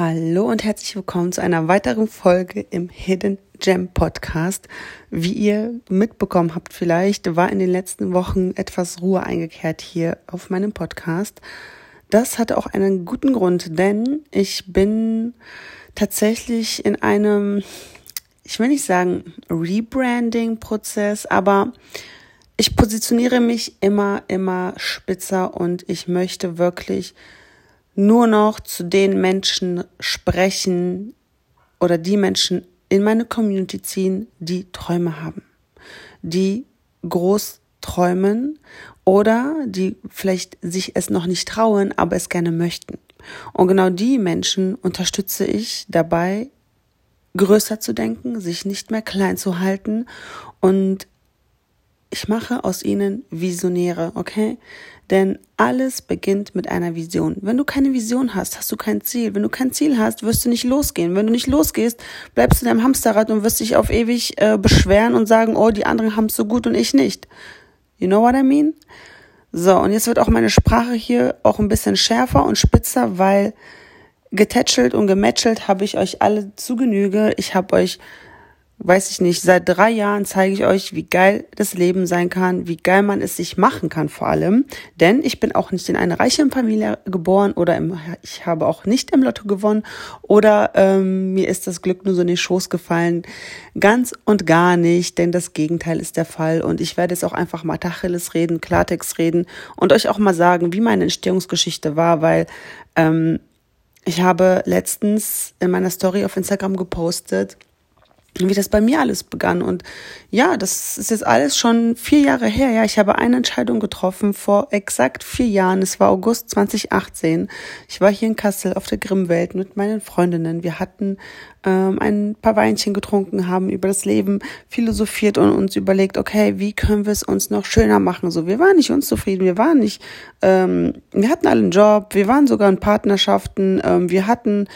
Hallo und herzlich willkommen zu einer weiteren Folge im Hidden Gem Podcast. Wie ihr mitbekommen habt vielleicht, war in den letzten Wochen etwas Ruhe eingekehrt hier auf meinem Podcast. Das hatte auch einen guten Grund, denn ich bin tatsächlich in einem, ich will nicht sagen Rebranding-Prozess, aber ich positioniere mich immer spitzer und ich möchte wirklich nur noch zu den Menschen sprechen oder die Menschen in meine Community ziehen, die Träume haben, die groß träumen oder die vielleicht sich es noch nicht trauen, aber es gerne möchten. Und genau die Menschen unterstütze ich dabei, größer zu denken, sich nicht mehr klein zu halten, und ich mache aus ihnen Visionäre, okay? Denn alles beginnt mit einer Vision. Wenn du keine Vision hast, hast du kein Ziel. Wenn du kein Ziel hast, wirst du nicht losgehen. Wenn du nicht losgehst, bleibst du in deinem Hamsterrad und wirst dich auf ewig beschweren und sagen, oh, die anderen haben es so gut und ich nicht. You know what I mean? So, und jetzt wird auch meine Sprache hier auch ein bisschen schärfer und spitzer, weil getätschelt und gemätschelt habe ich euch alle zu Genüge. Ich habe euch... weiß ich nicht, seit 3 Jahren zeige ich euch, wie geil das Leben sein kann, wie geil man es sich machen kann vor allem. Denn ich bin auch nicht in einer reichen Familie geboren oder ich habe auch nicht im Lotto gewonnen oder mir ist das Glück nur so in den Schoß gefallen. Ganz und gar nicht, denn das Gegenteil ist der Fall. Und ich werde jetzt auch einfach mal Tacheles reden, Klartext reden und euch auch mal sagen, wie meine Entstehungsgeschichte war, weil... ich habe letztens in meiner Story auf Instagram gepostet, wie das bei mir alles begann. Und ja, das ist jetzt alles schon 4 Jahre her. Ja, ich habe eine Entscheidung getroffen vor exakt 4 Jahren. Es war August 2018. Ich war hier in Kassel auf der Grimmwelt mit meinen Freundinnen. Wir hatten ein paar Weinchen getrunken, haben über das Leben philosophiert und uns überlegt, okay, wie können wir es uns noch schöner machen? So, wir waren nicht unzufrieden, wir hatten alle einen Job, wir waren sogar in Partnerschaften, wir hatten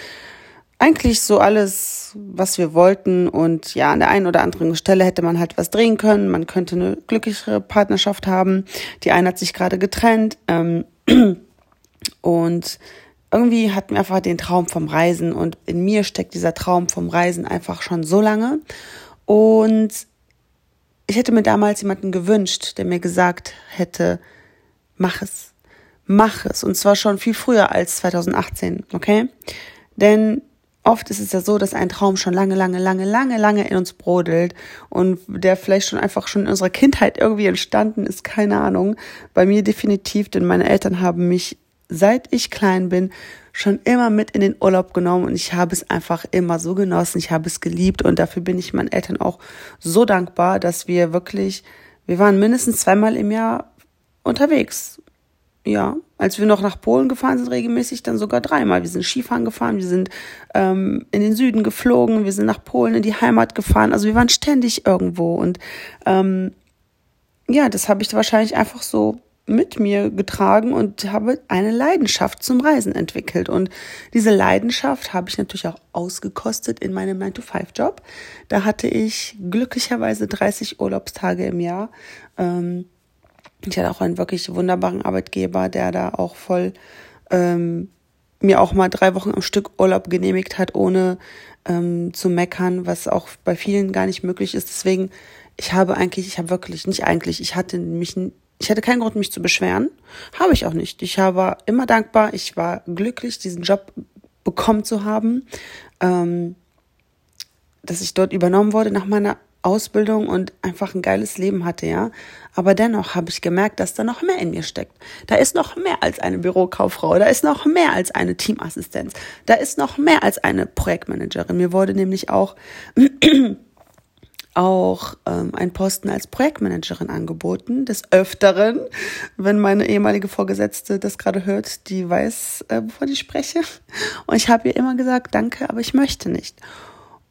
eigentlich so alles, was wir wollten, und ja, an der einen oder anderen Stelle hätte man halt was drehen können, man könnte eine glücklichere Partnerschaft haben, die eine hat sich gerade getrennt und irgendwie hatten wir einfach den Traum vom Reisen, und in mir steckt dieser Traum vom Reisen einfach schon so lange, und ich hätte mir damals jemanden gewünscht, der mir gesagt hätte, mach es, und zwar schon viel früher als 2018, okay, denn oft ist es ja so, dass ein Traum schon lange in uns brodelt und der vielleicht schon einfach schon in unserer Kindheit irgendwie entstanden ist, keine Ahnung. Bei mir definitiv, denn meine Eltern haben mich, seit ich klein bin, schon immer mit in den Urlaub genommen und ich habe es einfach immer so genossen, ich habe es geliebt und dafür bin ich meinen Eltern auch so dankbar, dass wir waren mindestens 2-mal im Jahr unterwegs. Ja, als wir noch nach Polen gefahren sind regelmäßig, dann sogar 3-mal. Wir sind Skifahren gefahren, wir sind in den Süden geflogen, wir sind nach Polen in die Heimat gefahren. Also wir waren ständig irgendwo und ja, das habe ich wahrscheinlich einfach so mit mir getragen und habe eine Leidenschaft zum Reisen entwickelt. Und diese Leidenschaft habe ich natürlich auch ausgekostet in meinem 9-to-5-Job. Da hatte ich glücklicherweise 30 Urlaubstage im Jahr. Ich hatte auch einen wirklich wunderbaren Arbeitgeber, der da auch voll mir auch mal 3 Wochen am Stück Urlaub genehmigt hat, ohne zu meckern, was auch bei vielen gar nicht möglich ist. Deswegen, ich hatte keinen Grund, mich zu beschweren. Habe ich auch nicht. Ich war immer dankbar. Ich war glücklich, diesen Job bekommen zu haben, dass ich dort übernommen wurde nach meiner Ausbildung und einfach ein geiles Leben hatte, ja. Aber dennoch habe ich gemerkt, dass da noch mehr in mir steckt. Da ist noch mehr als eine Bürokauffrau, da ist noch mehr als eine Teamassistenz, da ist noch mehr als eine Projektmanagerin. Mir wurde nämlich auch ein Posten als Projektmanagerin angeboten, des Öfteren. Wenn meine ehemalige Vorgesetzte das gerade hört, die weiß, wovon ich spreche. Und ich habe ihr immer gesagt, danke, aber ich möchte nicht.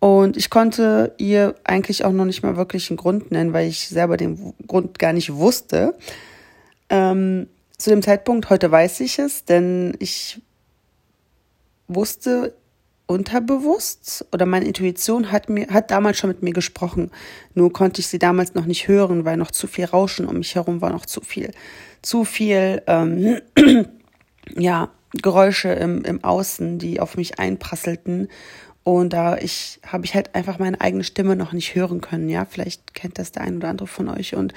Und ich konnte ihr eigentlich auch noch nicht mal wirklich einen Grund nennen, weil ich selber den Grund gar nicht wusste. Zu dem Zeitpunkt, heute weiß ich es, denn ich wusste unterbewusst oder meine Intuition hat damals schon mit mir gesprochen. Nur konnte ich sie damals noch nicht hören, weil noch zu viel Rauschen um mich herum war, noch zu viel, ja, Geräusche im Außen, die auf mich einprasselten. Und da habe ich halt einfach meine eigene Stimme noch nicht hören können. Ja, vielleicht kennt das der ein oder andere von euch. Und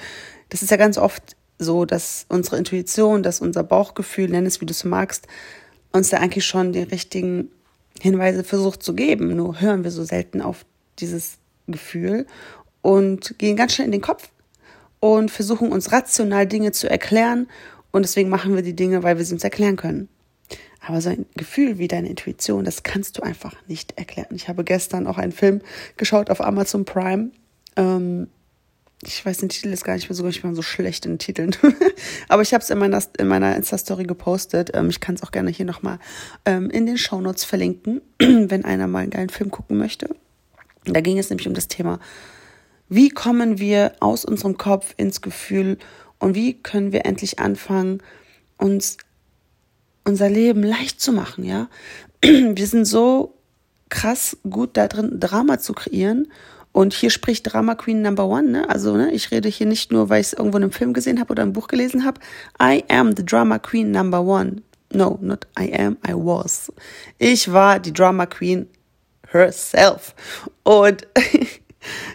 das ist ja ganz oft so, dass unsere Intuition, dass unser Bauchgefühl, nenn es wie du es magst, uns da eigentlich schon die richtigen Hinweise versucht zu geben. Nur hören wir so selten auf dieses Gefühl und gehen ganz schnell in den Kopf und versuchen uns rational Dinge zu erklären. Und deswegen machen wir die Dinge, weil wir sie uns erklären können. Aber so ein Gefühl wie deine Intuition, das kannst du einfach nicht erklären. Ich habe gestern auch einen Film geschaut auf Amazon Prime. Ich weiß den Titel ist gar nicht mehr so, ich bin so schlecht in Titeln. Aber ich habe es in meiner Insta-Story gepostet. Ich kann es auch gerne hier nochmal in den Shownotes verlinken, wenn einer mal einen geilen Film gucken möchte. Da ging es nämlich um das Thema, wie kommen wir aus unserem Kopf ins Gefühl und wie können wir endlich anfangen, uns unser Leben leicht zu machen, ja. Wir sind so krass gut da drin, Drama zu kreieren. Und hier spricht Drama Queen Number One, ne? Also, ne, ich rede hier nicht nur, weil ich es irgendwo in einem Film gesehen habe oder ein Buch gelesen habe. I am the Drama Queen Number One. No, not I am, I was. Ich war die Drama Queen herself. Und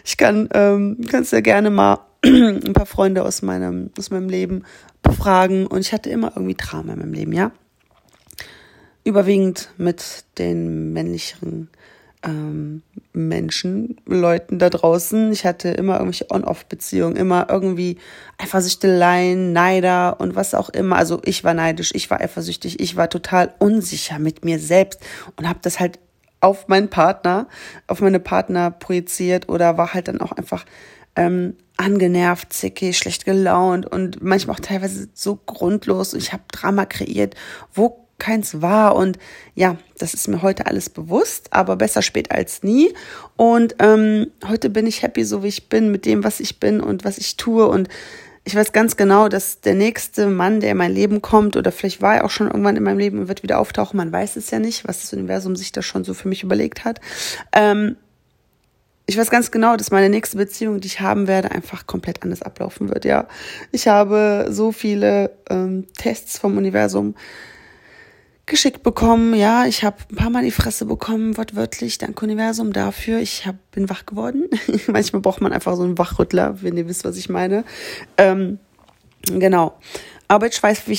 ich kannst ja gerne mal ein paar Freunde aus meinem Leben befragen. Und ich hatte immer irgendwie Drama in meinem Leben, ja. Überwiegend mit den männlicheren Leuten da draußen. Ich hatte immer irgendwelche On-Off-Beziehungen, immer irgendwie Eifersüchteleien, Neider und was auch immer. Also ich war neidisch, ich war eifersüchtig, ich war total unsicher mit mir selbst und habe das halt auf meinen Partner, auf meine Partner projiziert oder war halt dann auch einfach angenervt, zickig, schlecht gelaunt und manchmal auch teilweise so grundlos. Ich habe Drama kreiert, wo keins war und ja, das ist mir heute alles bewusst, aber besser spät als nie und heute bin ich happy, so wie ich bin, mit dem, was ich bin und was ich tue und ich weiß ganz genau, dass der nächste Mann, der in mein Leben kommt oder vielleicht war er auch schon irgendwann in meinem Leben und wird wieder auftauchen, man weiß es ja nicht, was das Universum sich da schon so für mich überlegt hat, ich weiß ganz genau, dass meine nächste Beziehung, die ich haben werde, einfach komplett anders ablaufen wird, ja. Ich habe so viele Tests vom Universum geschickt bekommen, ja. Ich habe ein paar Mal die Fresse bekommen, wortwörtlich, dank Universum dafür. Bin wach geworden. Manchmal braucht man einfach so einen Wachrüttler, wenn ihr wisst, was ich meine. Genau. Aber jetzt schweife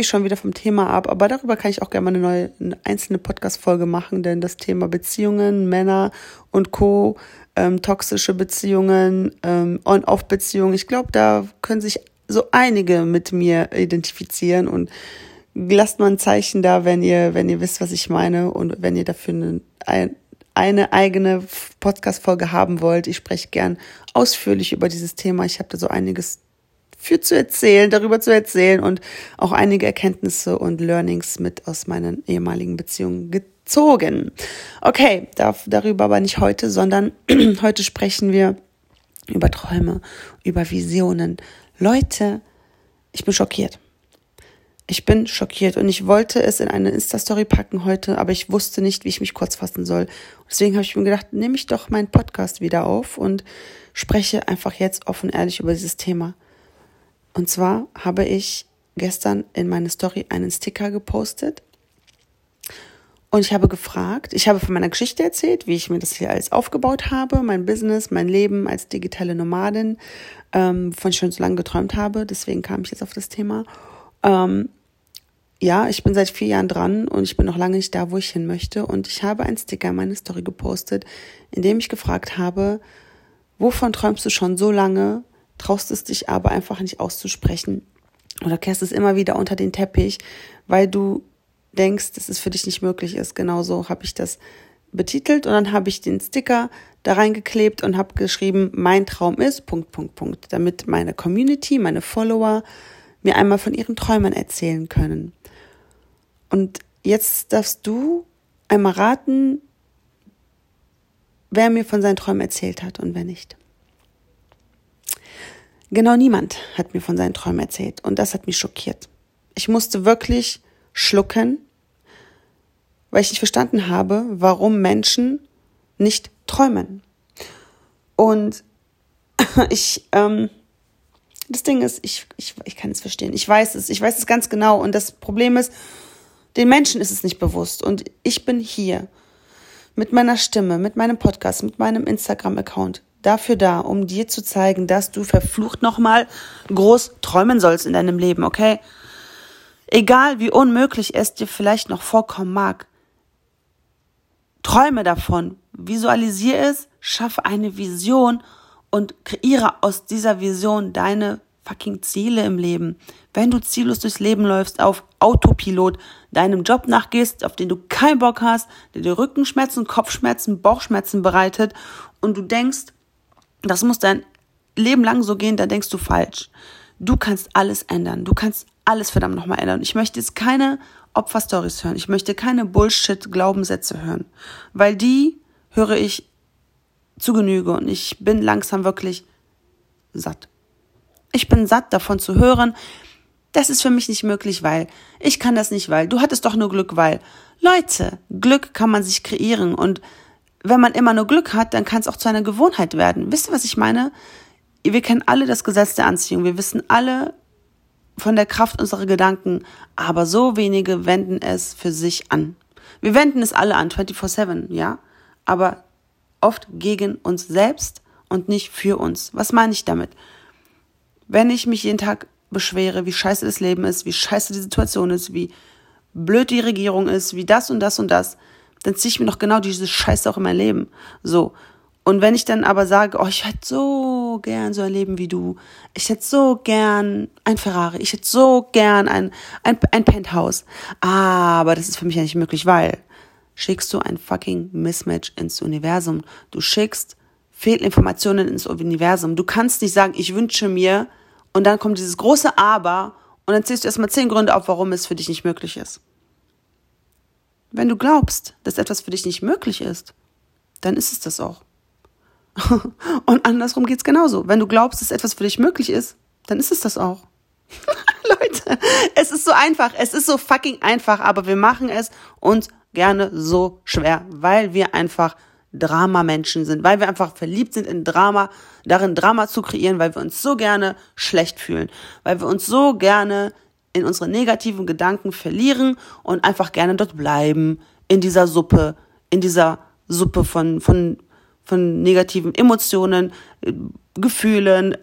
ich schon wieder vom Thema ab, aber darüber kann ich auch gerne mal eine einzelne Podcast-Folge machen, denn das Thema Beziehungen, Männer und Co., toxische Beziehungen, On-Off-Beziehungen, ich glaube, da können sich so einige mit mir identifizieren und lasst mal ein Zeichen da, wenn ihr wisst, was ich meine und wenn ihr dafür eine eigene Podcast-Folge haben wollt. Ich spreche gern ausführlich über dieses Thema. Ich habe da so einiges darüber zu erzählen und auch einige Erkenntnisse und Learnings mit aus meinen ehemaligen Beziehungen gezogen. Okay, darüber aber nicht heute, sondern heute sprechen wir über Träume, über Visionen. Leute, ich bin schockiert. Ich bin schockiert und ich wollte es in eine Insta-Story packen heute, aber ich wusste nicht, wie ich mich kurz fassen soll. Deswegen habe ich mir gedacht, nehme ich doch meinen Podcast wieder auf und spreche einfach jetzt offen ehrlich über dieses Thema. Und zwar habe ich gestern in meine Story einen Sticker gepostet und ich habe gefragt, ich habe von meiner Geschichte erzählt, wie ich mir das hier alles aufgebaut habe, mein Business, mein Leben als digitale Nomadin, von schon so lange geträumt habe, deswegen kam ich jetzt auf das Thema. Ja, ich bin seit 4 Jahren dran und ich bin noch lange nicht da, wo ich hin möchte und ich habe einen Sticker in meine Story gepostet, in dem ich gefragt habe, wovon träumst du schon so lange, traust es dich aber einfach nicht auszusprechen oder kehrst es immer wieder unter den Teppich, weil du denkst, dass es für dich nicht möglich ist. Genauso habe ich das betitelt und dann habe ich den Sticker da reingeklebt und habe geschrieben, mein Traum ist, .. damit meine Community, meine Follower mir einmal von ihren Träumen erzählen können. Und jetzt darfst du einmal raten, wer mir von seinen Träumen erzählt hat und wer nicht. Genau niemand hat mir von seinen Träumen erzählt und das hat mich schockiert. Ich musste wirklich schlucken, weil ich nicht verstanden habe, warum Menschen nicht träumen. Und das Ding ist, ich kann es verstehen. Ich weiß es ganz genau. Und das Problem ist, Den Menschen ist es nicht bewusst. Und ich bin hier mit meiner Stimme, mit meinem Podcast, mit meinem Instagram-Account dafür da, um dir zu zeigen, dass du verflucht nochmal groß träumen sollst in deinem Leben, okay? Egal wie unmöglich es dir vielleicht noch vorkommen mag, träume davon, visualisiere es, schaffe eine Vision und kreiere aus dieser Vision deine fucking Ziele im Leben. Wenn du ziellos durchs Leben läufst, auf Autopilot, deinem Job nachgehst, auf den du keinen Bock hast, der dir Rückenschmerzen, Kopfschmerzen, Bauchschmerzen bereitet und du denkst, das muss dein Leben lang so gehen, dann denkst du falsch. Du kannst alles ändern. Du kannst alles verdammt nochmal ändern. Ich möchte jetzt keine Opferstories hören. Ich möchte keine Bullshit-Glaubenssätze hören, weil die höre ich zu Genüge und ich bin langsam wirklich satt. Ich bin satt davon zu hören, das ist für mich nicht möglich, weil ich kann das nicht, weil du hattest doch nur Glück, weil. Leute, Glück kann man sich kreieren und wenn man immer nur Glück hat, dann kann es auch zu einer Gewohnheit werden. Wisst ihr, was ich meine? Wir kennen alle das Gesetz der Anziehung, wir wissen alle von der Kraft unserer Gedanken, aber so wenige wenden es für sich an. Wir wenden es alle an, 24/7, ja, aber oft gegen uns selbst und nicht für uns. Was meine ich damit? Wenn ich mich jeden Tag beschwere, wie scheiße das Leben ist, wie scheiße die Situation ist, wie blöd die Regierung ist, wie das und das und das, dann ziehe ich mir noch genau diese Scheiße auch in mein Leben. So. Und wenn ich dann aber sage, oh, ich hätte so gern so ein Leben wie du, ich hätte so gern ein Ferrari, ich hätte so gern ein Penthouse, aber das ist für mich ja nicht möglich, weil schickst du ein fucking Mismatch ins Universum. Du schickst Fehlinformationen ins Universum. Du kannst nicht sagen, ich wünsche mir, und dann kommt dieses große Aber und dann zählst du erstmal 10 Gründe auf, warum es für dich nicht möglich ist. Wenn du glaubst, dass etwas für dich nicht möglich ist, dann ist es das auch. Und andersrum geht's genauso. Wenn du glaubst, dass etwas für dich möglich ist, dann ist es das auch. Leute, es ist so einfach. Es ist so fucking einfach, aber wir machen es uns gerne so schwer, weil wir einfach Drama-Menschen sind, weil wir einfach verliebt sind in Drama, darin Drama zu kreieren, weil wir uns so gerne schlecht fühlen, weil wir uns so gerne in unsere negativen Gedanken verlieren und einfach gerne dort bleiben, in dieser Suppe von negativen Emotionen, Gefühlen,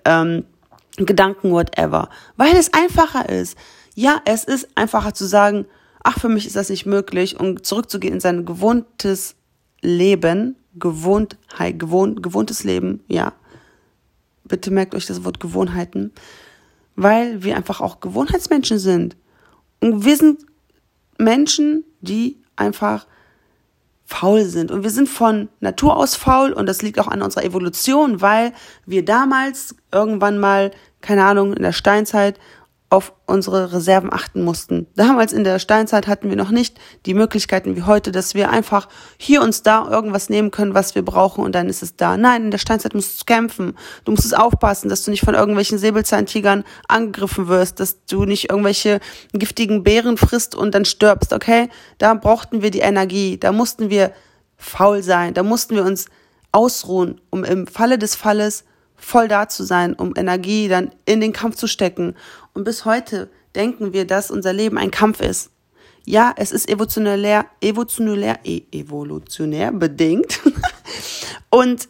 Gedanken, whatever. Weil es einfacher ist. Ja, es ist einfacher zu sagen, ach, für mich ist das nicht möglich, um zurückzugehen in sein gewohntes Leben, gewohntes Leben, ja. Bitte merkt euch das Wort Gewohnheiten, weil wir einfach auch Gewohnheitsmenschen sind. Und wir sind Menschen, die einfach faul sind. Und wir sind von Natur aus faul und das liegt auch an unserer Evolution, weil wir damals irgendwann mal, keine Ahnung, in der Steinzeit auf unsere Reserven achten mussten. Damals in der Steinzeit hatten wir noch nicht die Möglichkeiten wie heute, dass wir einfach hier uns da irgendwas nehmen können, was wir brauchen und dann ist es da. Nein, in der Steinzeit musst du kämpfen. Du musst es aufpassen, dass du nicht von irgendwelchen Säbelzahntigern angegriffen wirst, dass du nicht irgendwelche giftigen Beeren frisst und dann stirbst, okay? Da brauchten wir die Energie, da mussten wir faul sein, da mussten wir uns ausruhen, um im Falle des Falles voll da zu sein, um Energie dann in den Kampf zu stecken. Und bis heute denken wir, dass unser Leben ein Kampf ist. Ja, es ist evolutionär bedingt. Und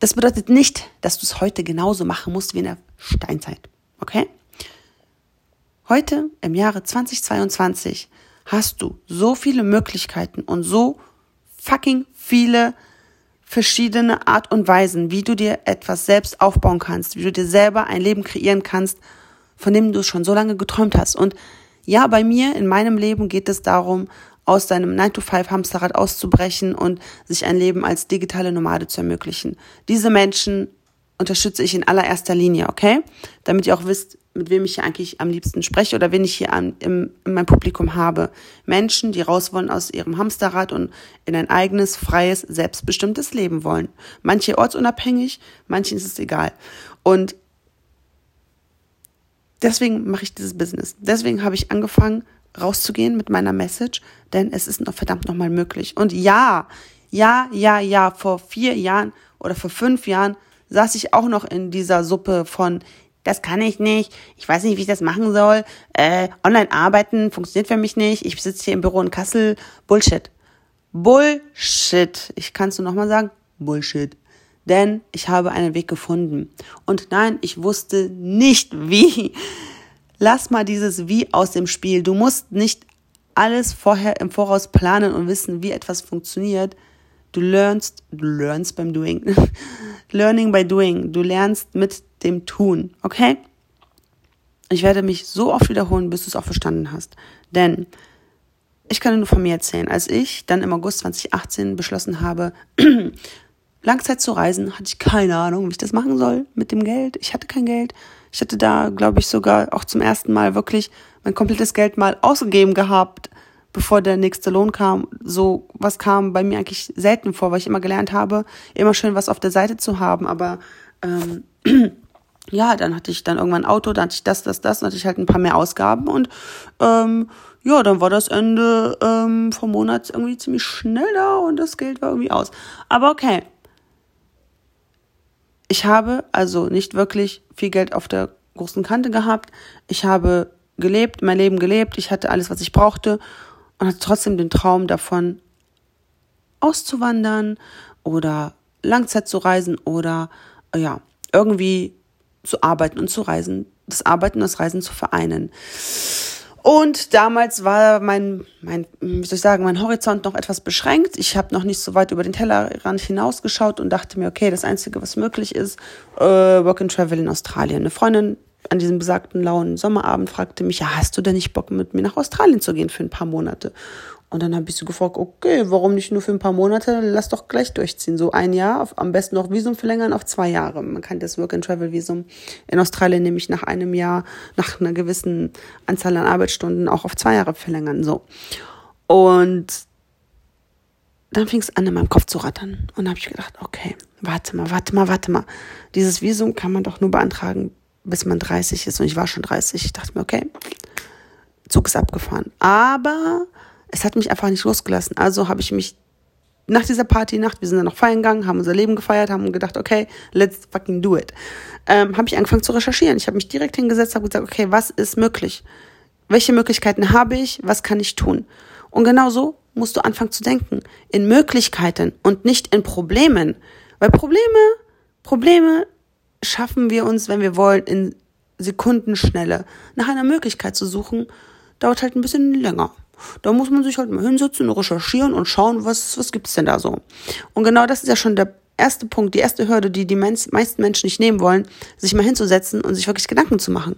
das bedeutet nicht, dass du es heute genauso machen musst wie in der Steinzeit. Okay? Heute, im Jahre 2022, hast du so viele Möglichkeiten und so fucking viele verschiedene Art und Weisen, wie du dir etwas selbst aufbauen kannst, wie du dir selber ein Leben kreieren kannst, von dem du schon so lange geträumt hast. Und ja, bei mir, in meinem Leben geht es darum, aus deinem 9-to-5-Hamsterrad auszubrechen und sich ein Leben als digitale Nomade zu ermöglichen. Diese Menschen unterstütze ich in allererster Linie, okay? Damit ihr auch wisst, mit wem ich hier eigentlich am liebsten spreche oder wen ich hier in meinem Publikum habe. Menschen, die raus wollen aus ihrem Hamsterrad und in ein eigenes, freies, selbstbestimmtes Leben wollen. Manche ortsunabhängig, manchen ist es egal. Und deswegen mache ich dieses Business. Deswegen habe ich angefangen, rauszugehen mit meiner Message, denn es ist noch verdammt nochmal möglich. Und ja, vor 4 Jahren oder vor 5 Jahren saß ich auch noch in dieser Suppe von das kann ich nicht, ich weiß nicht, wie ich das machen soll, online arbeiten funktioniert für mich nicht, ich sitze hier im Büro in Kassel, Bullshit. Bullshit. Ich kann es nur nochmal sagen, Bullshit. Denn ich habe einen Weg gefunden. Und nein, ich wusste nicht wie. Lass mal dieses Wie aus dem Spiel. Du musst nicht alles vorher im Voraus planen und wissen, wie etwas funktioniert. Du lernst beim Doing. Learning by doing. Du lernst mit dem Tun, okay? Ich werde mich so oft wiederholen, bis du es auch verstanden hast. Denn ich kann nur von mir erzählen. Als ich dann im August 2018 beschlossen habe, Langzeit zu reisen, hatte ich keine Ahnung, wie ich das machen soll mit dem Geld. Ich hatte kein Geld. Ich hatte da, glaube ich, sogar auch zum ersten Mal wirklich mein komplettes Geld mal ausgegeben gehabt, bevor der nächste Lohn kam. So was kam bei mir eigentlich selten vor, weil ich immer gelernt habe, immer schön was auf der Seite zu haben. Aber ja, dann hatte ich dann irgendwann ein Auto, dann hatte ich das, dann hatte ich halt ein paar mehr Ausgaben und ja, dann war das Ende vom Monat irgendwie ziemlich schneller und das Geld war irgendwie aus. Aber okay. Ich habe also nicht wirklich viel Geld auf der großen Kante gehabt. Ich habe gelebt, mein Leben gelebt. Ich hatte alles, was ich brauchte und hatte trotzdem den Traum davon, auszuwandern oder Langzeit zu reisen oder ja, irgendwie zu arbeiten und zu reisen, das Arbeiten und das Reisen zu vereinen. Und damals war mein Horizont noch etwas beschränkt. Ich habe noch nicht so weit über den Tellerrand hinausgeschaut und dachte mir, okay, das Einzige, was möglich ist, Work and Travel in Australien. Eine Freundin an diesem besagten lauen Sommerabend fragte mich, ja, hast du denn nicht Bock, mit mir nach Australien zu gehen für ein paar Monate? Und dann habe ich so gefragt, okay, warum nicht nur für ein paar Monate? Lass doch gleich durchziehen. So ein Jahr, am besten noch Visum verlängern auf 2 Jahre. Man kann das Work-and-Travel-Visum in Australien nämlich nach einem Jahr, nach einer gewissen Anzahl an Arbeitsstunden auch auf 2 Jahre verlängern. So. Und dann fing es an, in meinem Kopf zu rattern. Und dann habe ich gedacht, okay, warte mal. Dieses Visum kann man doch nur beantragen, bis man 30 ist. Und ich war schon 30. Ich dachte mir, okay, Zug ist abgefahren. Aber es hat mich einfach nicht losgelassen. Also habe ich mich nach dieser Partynacht, wir sind dann noch feiern gegangen, haben unser Leben gefeiert, haben gedacht, okay, let's fucking do it. Habe ich angefangen zu recherchieren. Ich habe mich direkt hingesetzt, habe gesagt, okay, was ist möglich? Welche Möglichkeiten habe ich? Was kann ich tun? Und genau so musst du anfangen zu denken. In Möglichkeiten und nicht in Problemen. Weil Probleme schaffen wir uns, wenn wir wollen, in Sekundenschnelle. Nach einer Möglichkeit zu suchen, dauert halt ein bisschen länger. Da muss man sich halt mal hinsetzen und recherchieren und schauen, was gibt's denn da so. Und genau das ist ja schon der erste Punkt, die erste Hürde, die die meisten Menschen nicht nehmen wollen, sich mal hinzusetzen und sich wirklich Gedanken zu machen.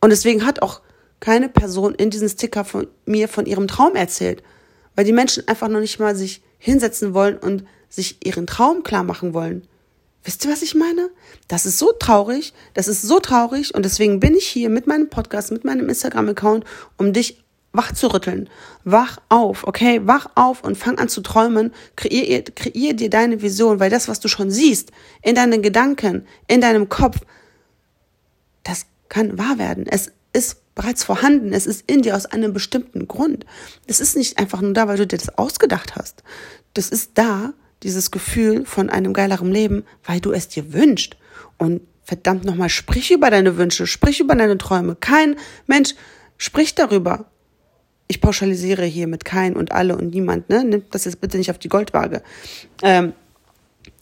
Und deswegen hat auch keine Person in diesem Sticker von mir von ihrem Traum erzählt, weil die Menschen einfach noch nicht mal sich hinsetzen wollen und sich ihren Traum klar machen wollen. Wisst ihr, was ich meine? Das ist so traurig und deswegen bin ich hier mit meinem Podcast, mit meinem Instagram-Account, um dich wach zu rütteln. Wach auf, okay? Wach auf und fang an zu träumen. Kreier dir deine Vision, weil das, was du schon siehst, in deinen Gedanken, in deinem Kopf, das kann wahr werden. Es ist bereits vorhanden. Es ist in dir aus einem bestimmten Grund. Es ist nicht einfach nur da, weil du dir das ausgedacht hast. Das ist da, dieses Gefühl von einem geileren Leben, weil du es dir wünschst. Und verdammt nochmal, sprich über deine Wünsche, sprich über deine Träume. Kein Mensch spricht darüber. Ich pauschalisiere hier mit kein und alle und niemand, ne? Nimmt das jetzt bitte nicht auf die Goldwaage.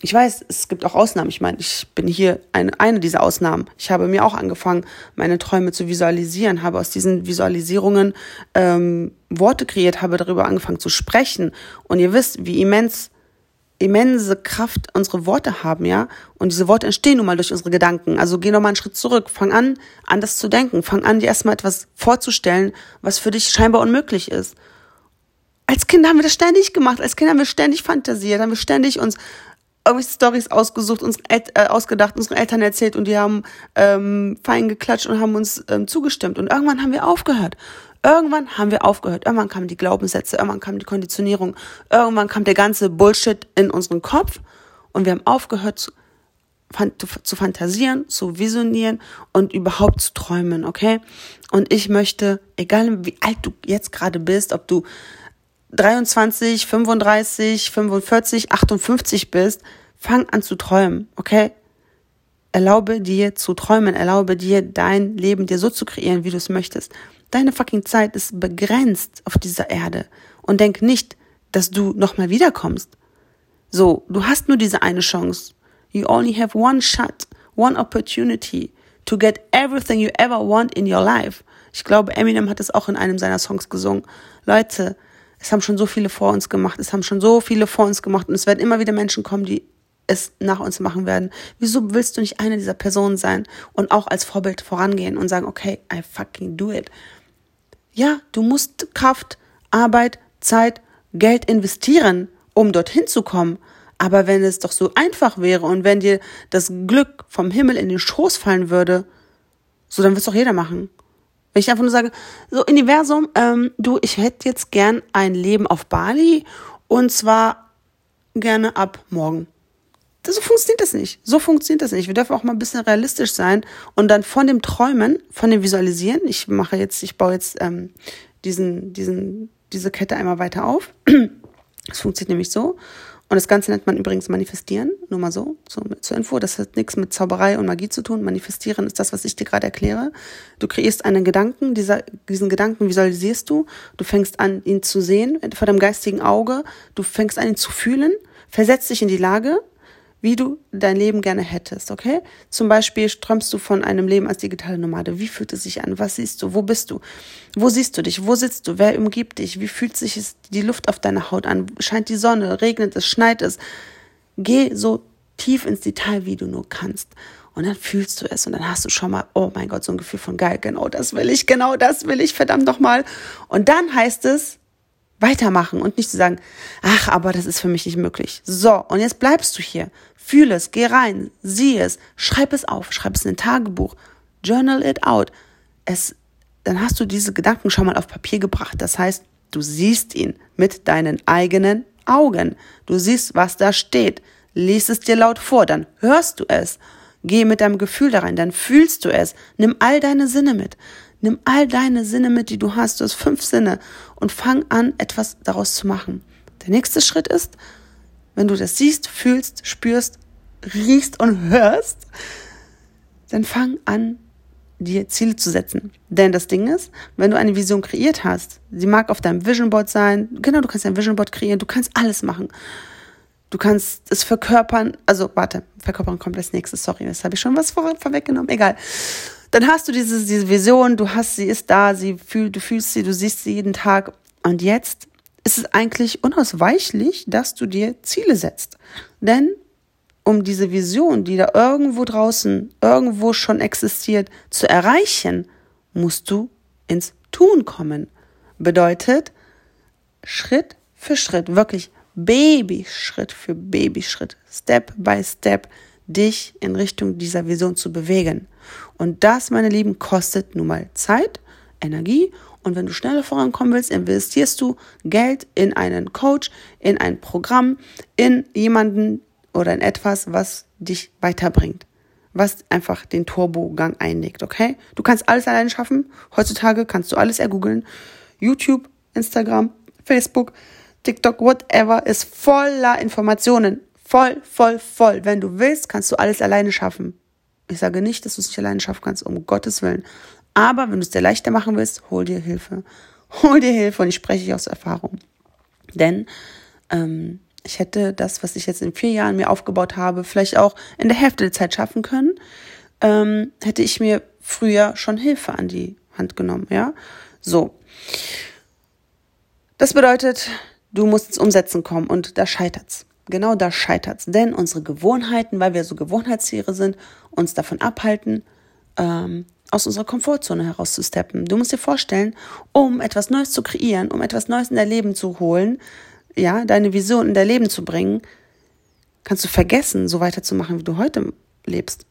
Ich weiß, es gibt auch Ausnahmen. Ich meine, ich bin hier eine dieser Ausnahmen. Ich habe mir auch angefangen, meine Träume zu visualisieren, habe aus diesen Visualisierungen Worte kreiert, habe darüber angefangen zu sprechen. Und ihr wisst, wie immense Kraft unsere Worte haben, ja? Und diese Worte entstehen nun mal durch unsere Gedanken. Also geh nochmal einen Schritt zurück. Fang an, anders zu denken. Fang an, dir erstmal etwas vorzustellen, was für dich scheinbar unmöglich ist. Als Kinder haben wir das ständig gemacht. Als Kinder haben wir ständig fantasiert, haben wir ständig uns irgendwelche Storys ausgesucht, ausgedacht, unseren Eltern erzählt und die haben fein geklatscht und haben uns zugestimmt. Und irgendwann haben wir aufgehört. Irgendwann kamen die Glaubenssätze, irgendwann kam die Konditionierung, irgendwann kam der ganze Bullshit in unseren Kopf und wir haben aufgehört zu fantasieren, zu visionieren und überhaupt zu träumen, okay? Und ich möchte, egal wie alt du jetzt gerade bist, ob du 23, 35, 45, 58 bist, fang an zu träumen, okay? Erlaube dir zu träumen, erlaube dir dein Leben dir so zu kreieren, wie du es möchtest. Deine fucking Zeit ist begrenzt auf dieser Erde und denk nicht, dass du nochmal wiederkommst. So, du hast nur diese eine Chance. You only have one shot, one opportunity to get everything you ever want in your life. Ich glaube, Eminem hat es auch in einem seiner Songs gesungen. Leute, es haben schon so viele vor uns gemacht und es werden immer wieder Menschen kommen, die es nach uns machen werden. Wieso willst du nicht eine dieser Personen sein und auch als Vorbild vorangehen und sagen, okay, I fucking do it. Ja, du musst Kraft, Arbeit, Zeit, Geld investieren, um dorthin zu kommen. Aber wenn es doch so einfach wäre und wenn dir das Glück vom Himmel in den Schoß fallen würde, so, dann wird es doch jeder machen. Wenn ich einfach nur sage, so Universum, ich hätte jetzt gern ein Leben auf Bali und zwar gerne ab morgen. So funktioniert das nicht. Wir dürfen auch mal ein bisschen realistisch sein und dann von dem Träumen, von dem Visualisieren, ich baue jetzt diese Kette einmal weiter auf. Das funktioniert nämlich so. Und das Ganze nennt man übrigens Manifestieren, nur mal so zur Info. Das hat nichts mit Zauberei und Magie zu tun. Manifestieren ist das, was ich dir gerade erkläre. Du kreierst einen Gedanken, diesen Gedanken visualisierst du. Du fängst an, ihn zu sehen vor deinem geistigen Auge. Du fängst an, ihn zu fühlen. Versetzt dich in die Lage, wie du dein Leben gerne hättest, okay? Zum Beispiel träumst du von einem Leben als digitale Nomade. Wie fühlt es sich an? Was siehst du? Wo bist du? Wo siehst du dich? Wo sitzt du? Wer umgibt dich? Wie fühlt sich die Luft auf deiner Haut an? Scheint die Sonne? Regnet es? Schneit es? Geh so tief ins Detail, wie du nur kannst. Und dann fühlst du es und dann hast du schon mal, oh mein Gott, so ein Gefühl von geil. Genau das will ich, verdammt nochmal. Und dann heißt es, weitermachen und nicht zu sagen, ach, aber das ist für mich nicht möglich. So, und jetzt bleibst du hier. Fühl es, geh rein, sieh es, schreib es auf, schreib es in ein Tagebuch, journal it out. Dann hast du diese Gedanken schon mal auf Papier gebracht. Das heißt, du siehst ihn mit deinen eigenen Augen. Du siehst, was da steht. Lies es dir laut vor, dann hörst du es. Geh mit deinem Gefühl da rein, dann fühlst du es. Nimm all deine Sinne mit, die du hast. Du hast 5 Sinne und fang an, etwas daraus zu machen. Der nächste Schritt ist, wenn du das siehst, fühlst, spürst, riechst und hörst, dann fang an, dir Ziele zu setzen. Denn das Ding ist, wenn du eine Vision kreiert hast, sie mag auf deinem Vision Board sein, genau, du kannst dein Vision Board kreieren, du kannst alles machen. Du kannst es verkörpern, verkörpern kommt als nächstes, sorry, jetzt habe ich schon was vorweggenommen, egal. Dann hast du diese Vision, sie ist da, du fühlst sie, du siehst sie jeden Tag. Und jetzt ist es eigentlich unausweichlich, dass du dir Ziele setzt. Denn um diese Vision, die da irgendwo draußen, irgendwo schon existiert, zu erreichen, musst du ins Tun kommen. Bedeutet, Schritt für Schritt, wirklich Babyschritt für Babyschritt, Step by Step, dich in Richtung dieser Vision zu bewegen. Und das, meine Lieben, kostet nun mal Zeit, Energie und wenn du schneller vorankommen willst, investierst du Geld in einen Coach, in ein Programm, in jemanden oder in etwas, was dich weiterbringt, was einfach den Turbogang einlegt, okay? Du kannst alles alleine schaffen, heutzutage kannst du alles ergoogeln, YouTube, Instagram, Facebook, TikTok, whatever, ist voller Informationen. Voll. Wenn du willst, kannst du alles alleine schaffen. Ich sage nicht, dass du es nicht alleine schaffen kannst, um Gottes Willen. Aber wenn du es dir leichter machen willst, hol dir Hilfe und ich spreche aus Erfahrung. Denn ich hätte das, was ich jetzt in 4 Jahren mir aufgebaut habe, vielleicht auch in der Hälfte der Zeit schaffen können, hätte ich mir früher schon Hilfe an die Hand genommen. Ja, so. Das bedeutet, du musst ins Umsetzen kommen und da scheitert's. Genau da scheitert's, denn unsere Gewohnheiten, weil wir so Gewohnheitstiere sind, uns davon abhalten, aus unserer Komfortzone herauszusteppen. Du musst dir vorstellen, um etwas Neues zu kreieren, um etwas Neues in dein Leben zu holen, ja, deine Vision in dein Leben zu bringen, kannst du vergessen, so weiterzumachen, wie du heute lebst.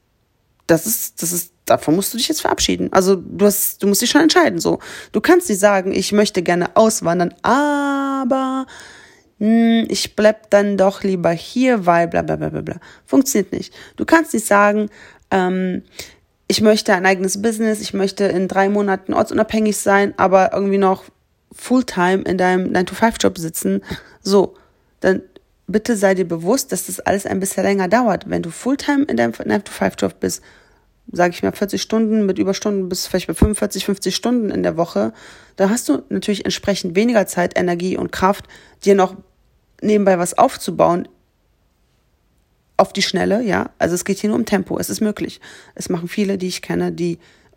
Davon musst du dich jetzt verabschieden. Also du musst dich schon entscheiden. So, du kannst nicht sagen, ich möchte gerne auswandern, aber ich bleib dann doch lieber hier, weil bla bla bla bla. Funktioniert nicht. Du kannst nicht sagen, ich möchte ein eigenes Business, ich möchte in 3 Monaten ortsunabhängig sein, aber irgendwie noch Fulltime in deinem 9-to-5-Job sitzen. So, dann bitte sei dir bewusst, dass das alles ein bisschen länger dauert. Wenn du Fulltime in deinem 9-to-5-Job bist, sage ich mal 40 Stunden mit Überstunden bis vielleicht bei 45, 50 Stunden in der Woche, dann hast du natürlich entsprechend weniger Zeit, Energie und Kraft, dir noch nebenbei was aufzubauen, auf die Schnelle, ja. Also es geht hier nur um Tempo, es ist möglich. Es machen viele, die ich kenne,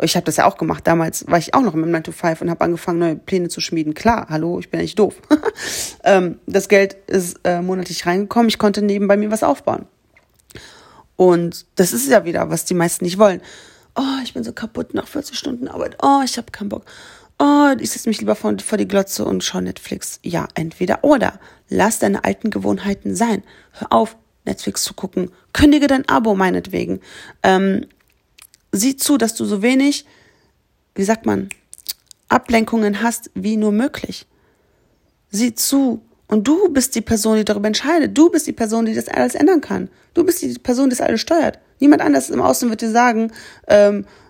ich habe das ja auch gemacht, damals war ich auch noch mit dem 9-to-5 und habe angefangen, neue Pläne zu schmieden. Klar, hallo, ich bin nicht doof. Das Geld ist monatlich reingekommen, ich konnte nebenbei mir was aufbauen. Und das ist ja wieder, was die meisten nicht wollen. Oh, ich bin so kaputt nach 40 Stunden Arbeit. Oh, ich habe keinen Bock. Oh, ich setze mich lieber vor die Glotze und schaue Netflix. Ja, entweder oder. Lass deine alten Gewohnheiten sein. Hör auf, Netflix zu gucken, kündige dein Abo meinetwegen, sieh zu, dass du so wenig, wie sagt man, Ablenkungen hast, wie nur möglich. Sieh zu und du bist die Person, die darüber entscheidet, du bist die Person, die das alles ändern kann, du bist die Person, die das alles steuert. Niemand anders im Außen wird dir sagen,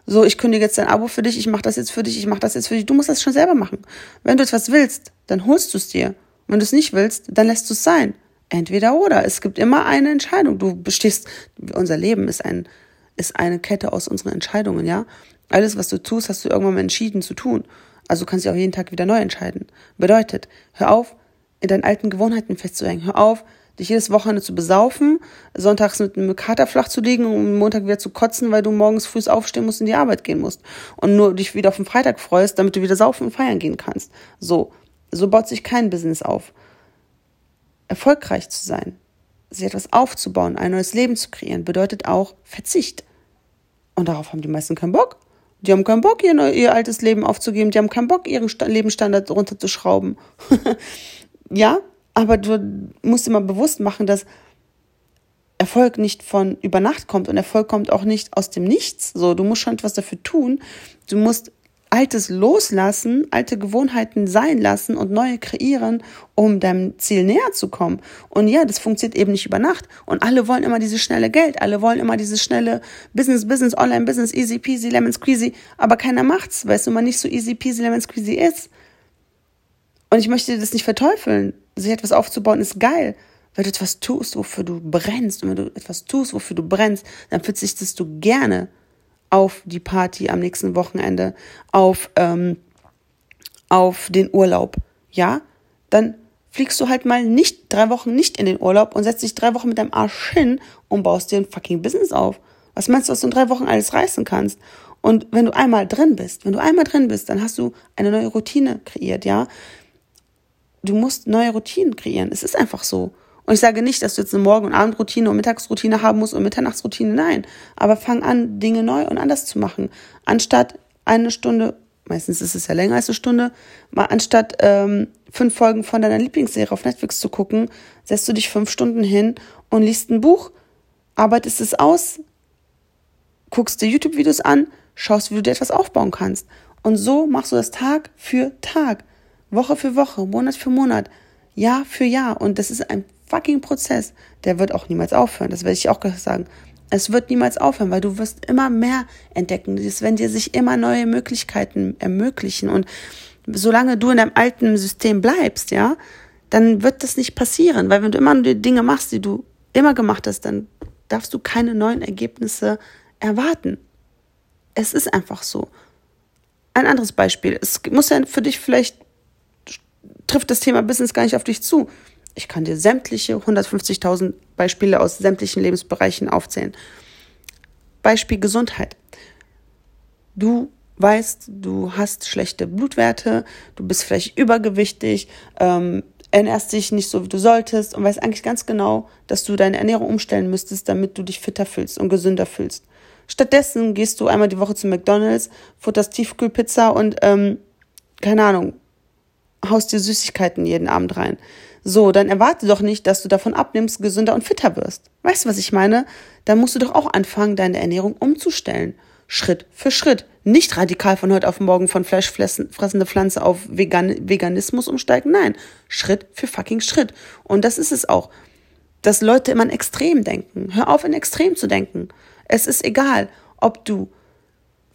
ich kündige jetzt dein Abo für dich, ich mache das jetzt für dich, du musst das schon selber machen. Wenn du etwas willst, dann holst du es dir, wenn du es nicht willst, dann lässt du es sein. Entweder oder. Es gibt immer eine Entscheidung. Du bestehst, unser Leben ist eine Kette aus unseren Entscheidungen, ja. Alles, was du tust, hast du irgendwann mal entschieden zu tun. Also kannst du auch jeden Tag wieder neu entscheiden. Bedeutet, hör auf, in deinen alten Gewohnheiten festzuhängen. Hör auf, dich jedes Wochenende zu besaufen, sonntags mit einem Kater flach zu liegen und am Montag wieder zu kotzen, weil du morgens früh aufstehen musst und in die Arbeit gehen musst. Und nur dich wieder auf den Freitag freust, damit du wieder saufen und feiern gehen kannst. So baut sich kein Business auf. Erfolgreich zu sein, sich etwas aufzubauen, ein neues Leben zu kreieren, bedeutet auch Verzicht. Und darauf haben die meisten keinen Bock. Die haben keinen Bock, ihr altes Leben aufzugeben. Die haben keinen Bock, ihren Lebensstandard runterzuschrauben. Ja, aber du musst dir mal bewusst machen, dass Erfolg nicht von über Nacht kommt und Erfolg kommt auch nicht aus dem Nichts. So, du musst schon etwas dafür tun. Du musst Altes loslassen, alte Gewohnheiten sein lassen und neue kreieren, um deinem Ziel näher zu kommen. Und ja, das funktioniert eben nicht über Nacht. Und alle wollen immer dieses schnelle Geld, alle wollen immer dieses schnelle Business, Online-Business, easy peasy, lemon squeezy. Aber keiner macht's, weil es nun mal nicht so easy peasy, lemon squeezy ist. Und ich möchte das nicht verteufeln. Sich etwas aufzubauen ist geil. Wenn du etwas tust, wofür du brennst, und wenn du etwas tust, wofür du brennst, dann verzichtest du gerne auf die Party am nächsten Wochenende, auf den Urlaub, ja, dann fliegst du halt mal 3 Wochen nicht in den Urlaub und setzt dich 3 Wochen mit deinem Arsch hin und baust dir ein fucking Business auf. Was meinst du, was du in 3 Wochen alles reißen kannst? Und wenn du einmal drin bist, dann hast du eine neue Routine kreiert, ja. Du musst neue Routinen kreieren, es ist einfach so. Und ich sage nicht, dass du jetzt eine Morgen- und Abendroutine und Mittagsroutine haben musst und Mitternachtsroutine, nein. Aber fang an, Dinge neu und anders zu machen. Anstatt eine Stunde, meistens ist es ja länger als eine Stunde, mal anstatt 5 Folgen von deiner Lieblingsserie auf Netflix zu gucken, setzt du dich 5 Stunden hin und liest ein Buch, arbeitest es aus, guckst dir YouTube-Videos an, schaust, wie du dir etwas aufbauen kannst. Und so machst du das Tag für Tag, Woche für Woche, Monat für Monat, Jahr für Jahr. Und das ist ein fucking Prozess, der wird auch niemals aufhören, das werde ich auch sagen. Es wird niemals aufhören, weil du wirst immer mehr entdecken, es werden dir sich immer neue Möglichkeiten ermöglichen und solange du in deinem alten System bleibst, ja, dann wird das nicht passieren, weil wenn du immer nur die Dinge machst, die du immer gemacht hast, dann darfst du keine neuen Ergebnisse erwarten. Es ist einfach so. Ein anderes Beispiel, es muss ja für dich vielleicht, trifft das Thema Business gar nicht auf dich zu. Ich kann dir sämtliche 150.000 Beispiele aus sämtlichen Lebensbereichen aufzählen. Beispiel Gesundheit. Du weißt, du hast schlechte Blutwerte, du bist vielleicht übergewichtig, ernährst dich nicht so, wie du solltest und weißt eigentlich ganz genau, dass du deine Ernährung umstellen müsstest, damit du dich fitter fühlst und gesünder fühlst. Stattdessen gehst du einmal die Woche zu McDonald's, futterst Tiefkühlpizza und, haust dir Süßigkeiten jeden Abend rein. So, dann erwarte doch nicht, dass du davon abnimmst, gesünder und fitter wirst. Weißt du, was ich meine? Dann musst du doch auch anfangen, deine Ernährung umzustellen. Schritt für Schritt. Nicht radikal von heute auf morgen von fleischfressende Pflanze auf Veganismus umsteigen. Nein, Schritt für fucking Schritt. Und das ist es auch. Dass Leute immer in Extrem denken. Hör auf, in Extrem zu denken. Es ist egal, ob du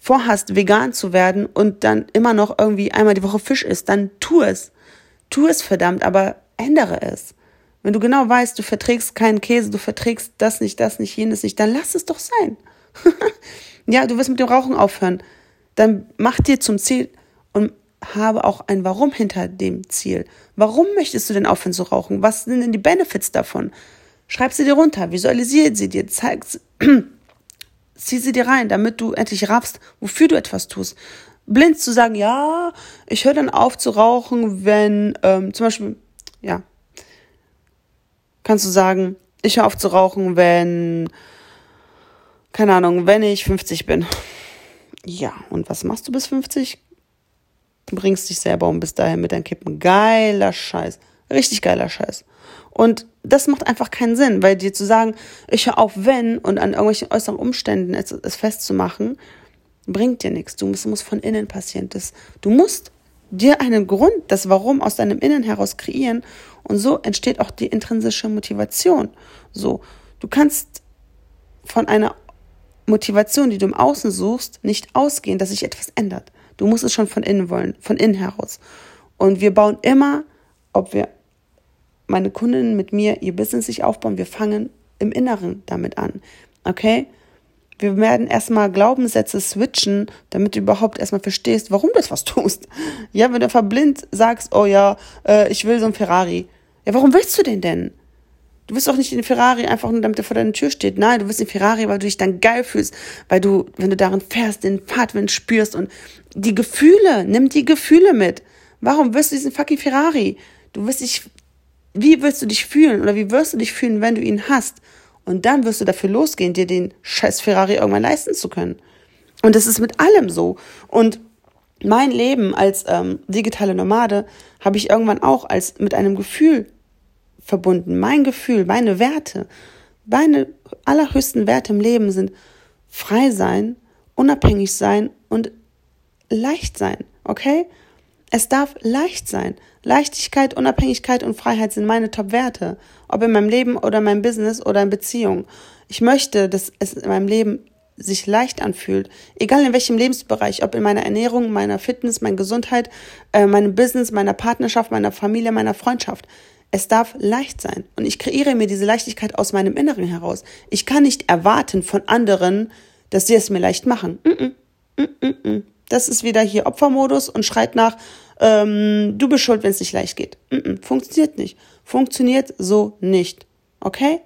vorhast, vegan zu werden und dann immer noch irgendwie einmal die Woche Fisch isst. Dann tu es. Tu es, verdammt, aber ändere es. Wenn du genau weißt, du verträgst keinen Käse, du verträgst das nicht, jenes nicht, dann lass es doch sein. Ja, du wirst mit dem Rauchen aufhören. Dann mach dir zum Ziel und habe auch ein Warum hinter dem Ziel. Warum möchtest du denn aufhören zu rauchen? Was sind denn die Benefits davon? Schreib sie dir runter, visualisiere sie dir, zeig sie, zieh sie dir rein, damit du endlich raffst, wofür du etwas tust. Blind zu sagen, ja, ich höre dann auf zu rauchen, wenn zum Beispiel, ja, kannst du sagen, ich höre auf zu rauchen, wenn, keine Ahnung, wenn ich 50 bin. Ja, und was machst du bis 50? Du bringst dich selber um bis dahin mit deinen Kippen. Geiler Scheiß. Richtig geiler Scheiß. Und das macht einfach keinen Sinn, weil dir zu sagen, ich höre auf, wenn, und an irgendwelchen äußeren Umständen es festzumachen, bringt dir nichts. Du musst von innen passieren. Du musst dir einen Grund, das Warum aus deinem Innen heraus kreieren, und so entsteht auch die intrinsische Motivation. So, du kannst von einer Motivation, die du im Außen suchst, nicht ausgehen, dass sich etwas ändert. Du musst es schon von innen wollen, von innen heraus. Und wir bauen immer, ob wir meine Kundinnen mit mir ihr Business sich aufbauen, wir fangen im Inneren damit an. Okay? Wir werden erstmal Glaubenssätze switchen, damit du überhaupt erstmal verstehst, warum du etwas tust. Ja, wenn du einfach blind sagst, oh ja, ich will so einen Ferrari. Ja, warum willst du den denn? Du willst doch nicht den Ferrari einfach nur, damit er vor deiner Tür steht. Nein, du willst den Ferrari, weil du dich dann geil fühlst, weil du, wenn du darin fährst, den Fahrtwind spürst und die Gefühle, nimm die Gefühle mit. Warum willst du diesen fucking Ferrari? Wie willst du dich fühlen oder wie wirst du dich fühlen, wenn du ihn hast? Und dann wirst du dafür losgehen, dir den scheiß Ferrari irgendwann leisten zu können. Und das ist mit allem so. Und mein Leben als digitale Nomade habe ich irgendwann auch als mit einem Gefühl verbunden. Mein Gefühl, meine Werte, meine allerhöchsten Werte im Leben sind frei sein, unabhängig sein und leicht sein, okay? Es darf leicht sein. Leichtigkeit, Unabhängigkeit und Freiheit sind meine Top-Werte. Ob in meinem Leben oder in meinem Business oder in Beziehungen. Ich möchte, dass es in meinem Leben sich leicht anfühlt. Egal in welchem Lebensbereich. Ob in meiner Ernährung, meiner Fitness, meiner Gesundheit, meinem Business, meiner Partnerschaft, meiner Familie, meiner Freundschaft. Es darf leicht sein. Und ich kreiere mir diese Leichtigkeit aus meinem Inneren heraus. Ich kann nicht erwarten von anderen, dass sie es mir leicht machen. Das ist wieder hier Opfermodus und schreit nach, du bist schuld, wenn es nicht leicht geht. Funktioniert nicht. Funktioniert so nicht. Okay?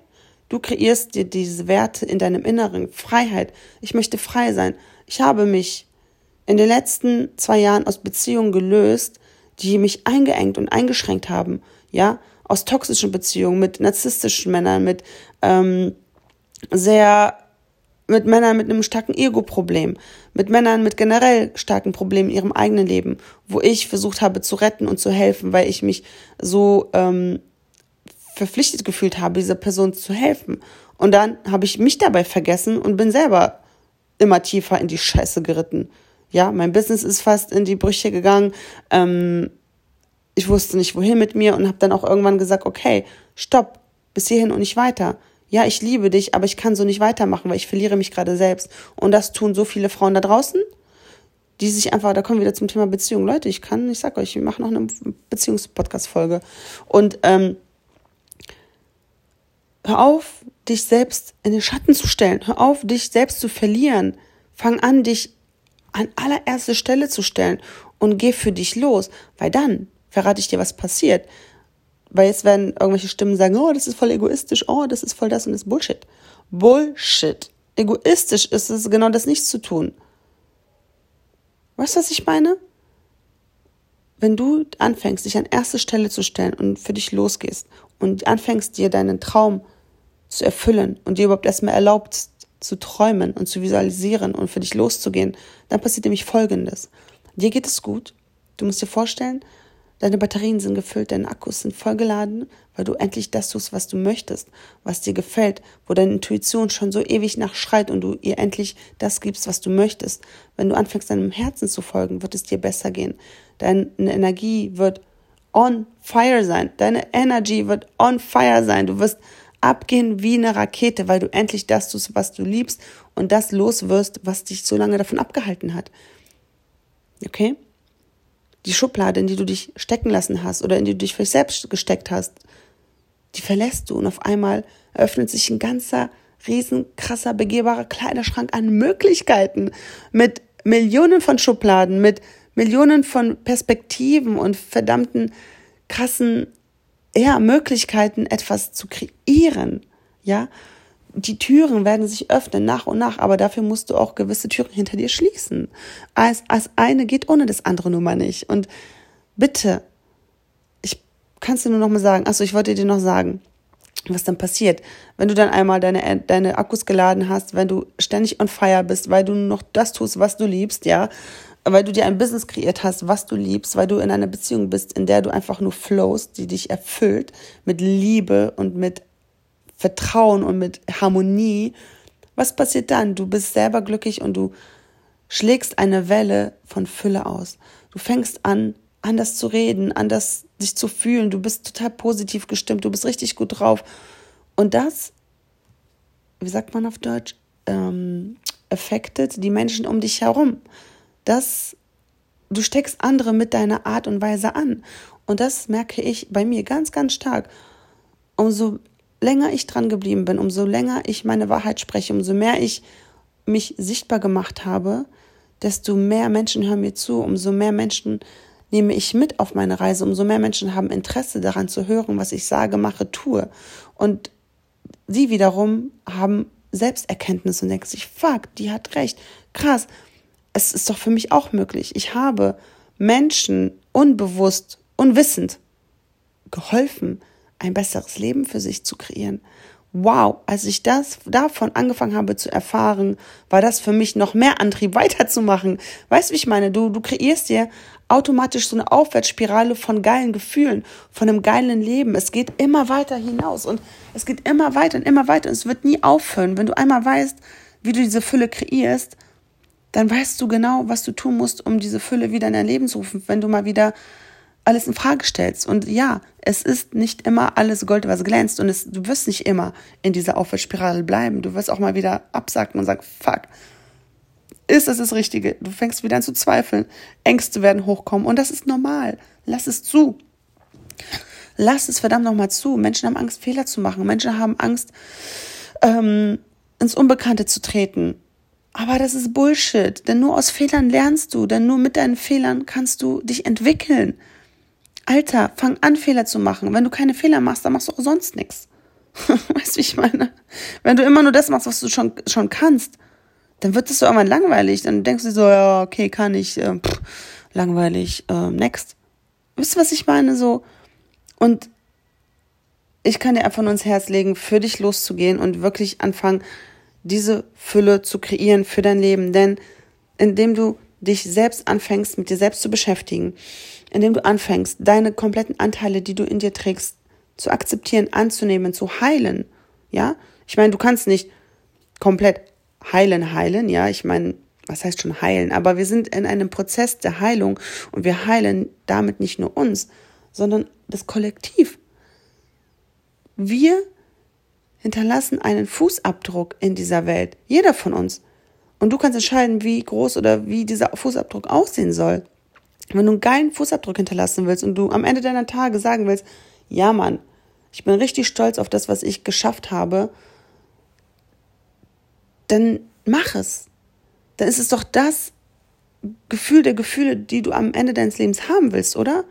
Du kreierst dir diese Werte in deinem Inneren. Freiheit. Ich möchte frei sein. Ich habe mich in den letzten 2 Jahren aus Beziehungen gelöst, die mich eingeengt und eingeschränkt haben. Ja? Aus toxischen Beziehungen, mit narzisstischen Männern, mit mit Männern mit einem starken Ego-Problem, mit Männern mit generell starken Problemen in ihrem eigenen Leben, wo ich versucht habe zu retten und zu helfen, weil ich mich so verpflichtet gefühlt habe, dieser Person zu helfen. Und dann habe ich mich dabei vergessen und bin selber immer tiefer in die Scheiße geritten. Ja, mein Business ist fast in die Brüche gegangen. Ich wusste nicht, wohin mit mir und habe dann auch irgendwann gesagt, okay, stopp, bis hierhin und nicht weiter. Ja, ich liebe dich, aber ich kann so nicht weitermachen, weil ich verliere mich gerade selbst. Und das tun so viele Frauen da draußen, die sich einfach, da kommen wir wieder zum Thema Beziehung. Leute, ich sag euch, wir machen noch eine Beziehungs-Podcast-Folge. Und hör auf, dich selbst in den Schatten zu stellen. Hör auf, dich selbst zu verlieren. Fang an, dich an allererste Stelle zu stellen und geh für dich los, weil dann verrate ich dir, was passiert. Weil jetzt werden irgendwelche Stimmen sagen, oh, das ist voll egoistisch, oh, das ist voll das und das ist Bullshit. Bullshit. Egoistisch ist es, genau das nicht zu tun. Weißt du, was ich meine? Wenn du anfängst, dich an erste Stelle zu stellen und für dich losgehst und anfängst, dir deinen Traum zu erfüllen und dir überhaupt erstmal erlaubst, zu träumen und zu visualisieren und für dich loszugehen, dann passiert nämlich Folgendes. Dir geht es gut. Du musst dir vorstellen, deine Batterien sind gefüllt, deine Akkus sind vollgeladen, weil du endlich das tust, was du möchtest, was dir gefällt, wo deine Intuition schon so ewig nachschreit und du ihr endlich das gibst, was du möchtest. Wenn du anfängst, deinem Herzen zu folgen, wird es dir besser gehen. Deine Energie wird on fire sein. Deine Energy wird on fire sein. Du wirst abgehen wie eine Rakete, weil du endlich das tust, was du liebst und das los wirst, was dich so lange davon abgehalten hat. Okay? Die Schublade, in die du dich stecken lassen hast oder in die du dich vielleicht selbst gesteckt hast, die verlässt du und auf einmal öffnet sich ein ganzer, riesenkrasser, begehbarer Kleiderschrank an Möglichkeiten mit Millionen von Schubladen, mit Millionen von Perspektiven und verdammten krassen Möglichkeiten, etwas zu kreieren, ja. Die Türen werden sich öffnen, nach und nach, aber dafür musst du auch gewisse Türen hinter dir schließen. Als eine geht ohne das andere nun mal nicht. Und bitte, ich kann es dir nur noch mal sagen, ich wollte dir noch sagen, was dann passiert, wenn du dann einmal deine Akkus geladen hast, wenn du ständig on fire bist, weil du noch das tust, was du liebst, ja, weil du dir ein Business kreiert hast, was du liebst, weil du in einer Beziehung bist, in der du einfach nur flowst, die dich erfüllt mit Liebe und mit Vertrauen und mit Harmonie. Was passiert dann? Du bist selber glücklich und du schlägst eine Welle von Fülle aus. Du fängst an, anders zu reden, anders dich zu fühlen. Du bist total positiv gestimmt, du bist richtig gut drauf. Und das, wie sagt man auf Deutsch, affected die Menschen um dich herum. Du steckst andere mit deiner Art und Weise an. Und das merke ich bei mir ganz, ganz stark. Umso länger ich dran geblieben bin, umso länger ich meine Wahrheit spreche, umso mehr ich mich sichtbar gemacht habe, desto mehr Menschen hören mir zu, umso mehr Menschen nehme ich mit auf meine Reise, umso mehr Menschen haben Interesse daran zu hören, was ich sage, mache, tue. Und sie wiederum haben Selbsterkenntnis und denken sich, fuck, die hat recht, krass, es ist doch für mich auch möglich. Ich habe Menschen unbewusst, unwissend geholfen, ein besseres Leben für sich zu kreieren. Wow, als ich das davon angefangen habe zu erfahren, war das für mich noch mehr Antrieb, weiterzumachen. Weißt du, wie ich meine? Du kreierst dir automatisch so eine Aufwärtsspirale von geilen Gefühlen, von einem geilen Leben. Es geht immer weiter hinaus und es geht immer weiter und es wird nie aufhören. Wenn du einmal weißt, wie du diese Fülle kreierst, dann weißt du genau, was du tun musst, um diese Fülle wieder in dein Leben zu rufen. Wenn du mal wieder alles in Frage stellst. Und ja, es ist nicht immer alles Gold, was glänzt. Und du wirst nicht immer in dieser Aufwärtsspirale bleiben. Du wirst auch mal wieder absacken und sagen, fuck, ist das das Richtige? Du fängst wieder an zu zweifeln. Ängste werden hochkommen. Und das ist normal. Lass es zu. Lass es verdammt nochmal zu. Menschen haben Angst, Fehler zu machen. Menschen haben Angst, ins Unbekannte zu treten. Aber das ist Bullshit. Denn nur aus Fehlern lernst du. Denn nur mit deinen Fehlern kannst du dich entwickeln. Alter, fang an, Fehler zu machen. Wenn du keine Fehler machst, dann machst du auch sonst nichts. Weißt du, wie ich meine? Wenn du immer nur das machst, was du schon kannst, dann wird es so irgendwann langweilig. Dann denkst du dir so, ja, okay, kann ich, langweilig, next. Wisst ihr, was ich meine? So. Und ich kann dir einfach nur ins Herz legen, für dich loszugehen und wirklich anfangen, diese Fülle zu kreieren für dein Leben. Denn indem du dich selbst anfängst, mit dir selbst zu beschäftigen, indem du anfängst, deine kompletten Anteile, die du in dir trägst, zu akzeptieren, anzunehmen, zu heilen, ja? Ich meine, du kannst nicht komplett heilen, ja? Ich meine, was heißt schon heilen? Aber wir sind in einem Prozess der Heilung und wir heilen damit nicht nur uns, sondern das Kollektiv. Wir hinterlassen einen Fußabdruck in dieser Welt, jeder von uns. Und du kannst entscheiden, wie groß oder wie dieser Fußabdruck aussehen soll. Wenn du einen geilen Fußabdruck hinterlassen willst und du am Ende deiner Tage sagen willst, ja Mann, ich bin richtig stolz auf das, was ich geschafft habe, dann mach es. Dann ist es doch das Gefühl der Gefühle, die du am Ende deines Lebens haben willst, oder?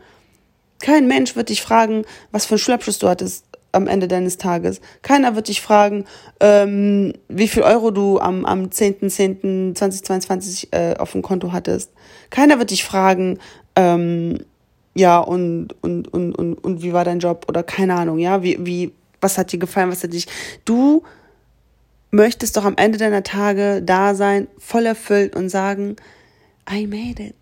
Kein Mensch wird dich fragen, was für einen Schulabschluss du hattest am Ende deines Tages. Keiner wird dich fragen, wie viel Euro du am 10.10.2022 auf dem Konto hattest. Keiner wird dich fragen, und wie war dein Job oder keine Ahnung, ja, was hat dir gefallen, was hat dich... Du möchtest doch am Ende deiner Tage da sein, voll erfüllt und sagen, I made it.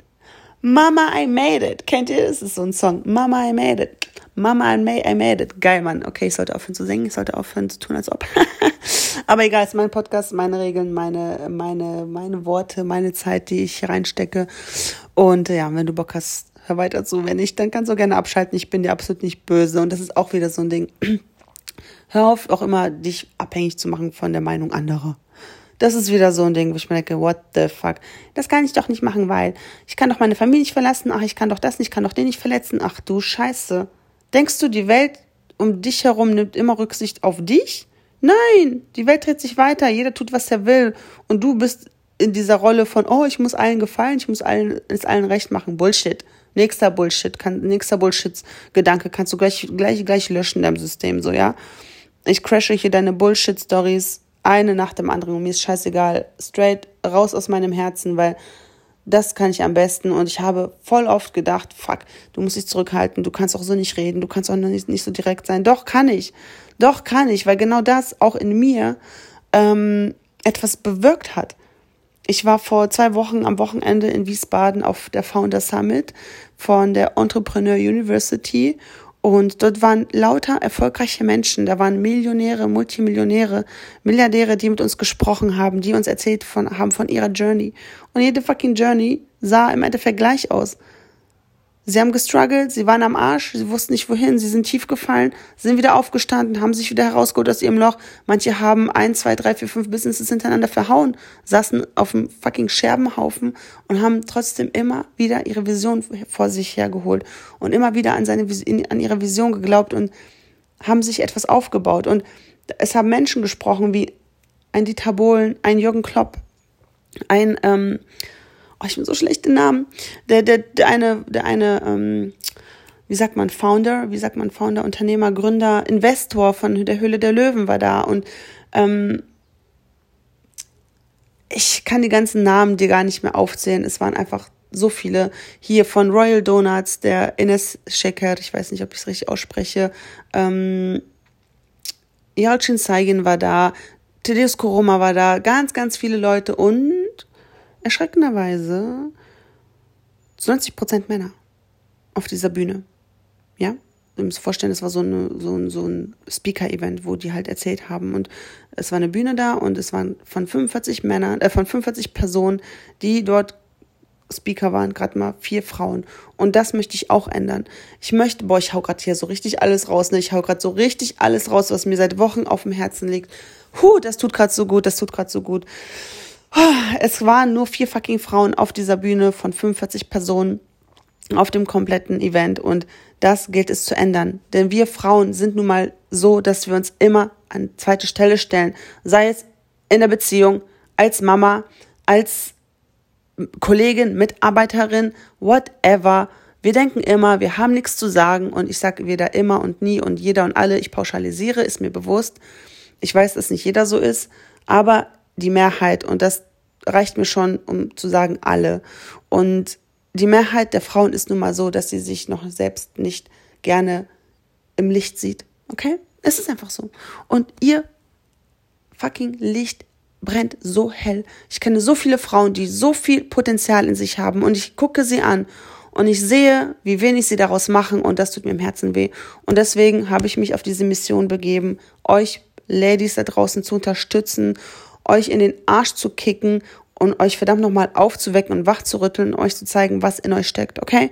Mama, I made it. Kennt ihr das? Das ist so ein Song. Mama, I made it. Mama, I made it. Geil, Mann. Okay, ich sollte aufhören zu singen. Ich sollte aufhören zu tun, als ob. Aber egal, es ist mein Podcast, meine Regeln, meine Worte, meine Zeit, die ich hier reinstecke. Und ja, wenn du Bock hast, hör weiter zu. Wenn nicht, dann kannst du gerne abschalten. Ich bin dir absolut nicht böse. Und das ist auch wieder so ein Ding. Hör auf, auch immer dich abhängig zu machen von der Meinung anderer. Das ist wieder so ein Ding, wo ich mir denke, what the fuck? Das kann ich doch nicht machen, weil ich kann doch meine Familie nicht verlassen. Ach, ich kann doch das nicht, ich kann doch den nicht verletzen. Ach du Scheiße. Denkst du, die Welt um dich herum nimmt immer Rücksicht auf dich? Nein, die Welt dreht sich weiter, jeder tut, was er will. Und du bist in dieser Rolle von, oh, ich muss allen gefallen, ich muss es allen recht machen. Bullshit. Nächster Bullshit-Gedanke kannst du gleich löschen in deinem System, so, ja. Ich crashe hier deine Bullshit-Stories eine nach dem anderen und mir ist scheißegal. Straight raus aus meinem Herzen, weil das kann ich am besten. Und ich habe voll oft gedacht, fuck, du musst dich zurückhalten, du kannst auch so nicht reden, du kannst auch nicht so direkt sein. Doch kann ich, weil genau das auch in mir etwas bewirkt hat. Ich war vor 2 Wochen am Wochenende in Wiesbaden auf der Founder Summit von der Entrepreneur University und dort waren lauter erfolgreiche Menschen, da waren Millionäre, Multimillionäre, Milliardäre, die mit uns gesprochen haben, die uns erzählt haben von ihrer Journey und jede fucking Journey sah im Endeffekt gleich aus. Sie haben gestruggelt, sie waren am Arsch, sie wussten nicht wohin, sie sind tief gefallen, sind wieder aufgestanden, haben sich wieder herausgeholt aus ihrem Loch. Manche haben 1, 2, 3, 4, 5 Businesses hintereinander verhauen, saßen auf einem fucking Scherbenhaufen und haben trotzdem immer wieder ihre Vision vor sich hergeholt und immer wieder an ihre Vision geglaubt und haben sich etwas aufgebaut. Und es haben Menschen gesprochen wie ein Dieter Bohlen, ein Jürgen Klopp, ich bin so schlecht in Namen. Der eine, Founder, Unternehmer, Gründer, Investor von der Höhle der Löwen war da und ich kann die ganzen Namen dir gar nicht mehr aufzählen. Es waren einfach so viele hier von Royal Donuts, der Ines Schäcker, ich weiß nicht, ob ich es richtig ausspreche, war da, Tedesco Roma war da, ganz, ganz viele Leute und erschreckenderweise 90% Männer auf dieser Bühne. Ja, ihr müsst euch vorstellen, das war so ein Speaker-Event, wo die halt erzählt haben. Und es war eine Bühne da und es waren von 45 Personen, die dort Speaker waren, gerade mal 4 Frauen. Und das möchte ich auch ändern. Ich hau gerade hier so richtig alles raus, ne? Ich hau gerade so richtig alles raus, was mir seit Wochen auf dem Herzen liegt. Das tut gerade so gut. Es waren nur 4 fucking Frauen auf dieser Bühne von 45 Personen auf dem kompletten Event und das gilt es zu ändern. Denn wir Frauen sind nun mal so, dass wir uns immer an zweite Stelle stellen. Sei es in der Beziehung, als Mama, als Kollegin, Mitarbeiterin, whatever. Wir denken immer, wir haben nichts zu sagen und ich sage wieder immer und nie und jeder und alle. Ich pauschalisiere, ist mir bewusst. Ich weiß, dass nicht jeder so ist, aber die Mehrheit und das reicht mir schon, um zu sagen alle. Und die Mehrheit der Frauen ist nun mal so, dass sie sich noch selbst nicht gerne im Licht sieht, okay? Es ist einfach so. Und ihr fucking Licht brennt so hell. Ich kenne so viele Frauen, die so viel Potenzial in sich haben und ich gucke sie an und ich sehe, wie wenig sie daraus machen und das tut mir im Herzen weh. Und deswegen habe ich mich auf diese Mission begeben, euch Ladies da draußen zu unterstützen, euch in den Arsch zu kicken und euch verdammt nochmal aufzuwecken und wach zu rütteln und euch zu zeigen, was in euch steckt, okay?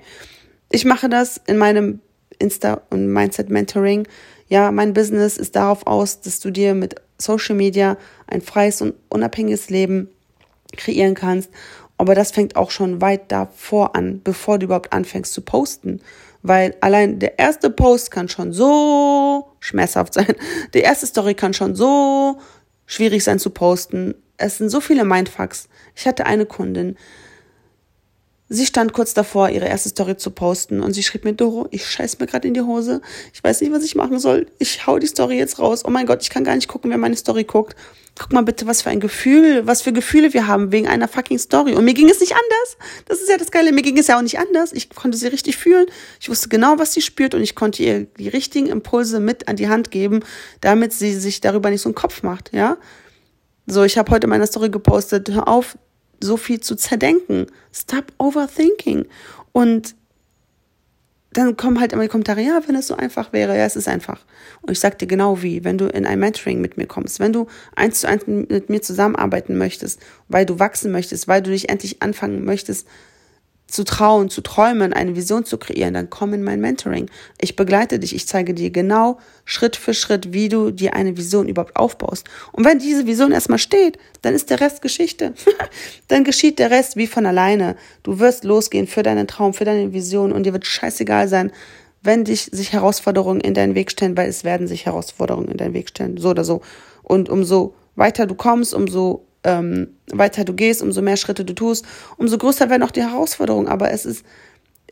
Ich mache das in meinem Insta- und Mindset-Mentoring. Ja, mein Business ist darauf aus, dass du dir mit Social Media ein freies und unabhängiges Leben kreieren kannst. Aber das fängt auch schon weit davor an, bevor du überhaupt anfängst zu posten. Weil allein der erste Post kann schon so schmerzhaft sein. Die erste Story kann schon so schwierig sein zu posten. Es sind so viele Mindfucks. Ich hatte eine Kundin, sie stand kurz davor, ihre erste Story zu posten und sie schrieb mir, Doro, ich scheiß mir gerade in die Hose, ich weiß nicht, was ich machen soll, ich hau die Story jetzt raus, oh mein Gott, ich kann gar nicht gucken, wer meine Story guckt. Guck mal bitte, was für Gefühle wir haben wegen einer fucking Story. Und mir ging es nicht anders. Das ist ja das Geile, mir ging es ja auch nicht anders. Ich konnte sie richtig fühlen, ich wusste genau, was sie spürt und ich konnte ihr die richtigen Impulse mit an die Hand geben, damit sie sich darüber nicht so einen Kopf macht, ja. So, ich habe heute meine Story gepostet, hör auf, so viel zu zerdenken. Stop overthinking. Und dann kommen halt immer die Kommentare, ja, wenn es so einfach wäre. Ja, es ist einfach. Und ich sag dir genau wie, wenn du in ein Mentoring mit mir kommst, wenn du 1:1 mit mir zusammenarbeiten möchtest, weil du wachsen möchtest, weil du dich endlich anfangen möchtest, zu trauen, zu träumen, eine Vision zu kreieren, dann komm in mein Mentoring. Ich begleite dich, ich zeige dir genau Schritt für Schritt, wie du dir eine Vision überhaupt aufbaust. Und wenn diese Vision erstmal steht, dann ist der Rest Geschichte. Dann geschieht der Rest wie von alleine. Du wirst losgehen für deinen Traum, für deine Vision und dir wird scheißegal sein, wenn sich Herausforderungen in deinen Weg stellen, weil es werden sich Herausforderungen in deinen Weg stellen, so oder so. Und umso weiter du kommst, umso weiter du gehst, umso mehr Schritte du tust, umso größer werden auch die Herausforderungen. Aber es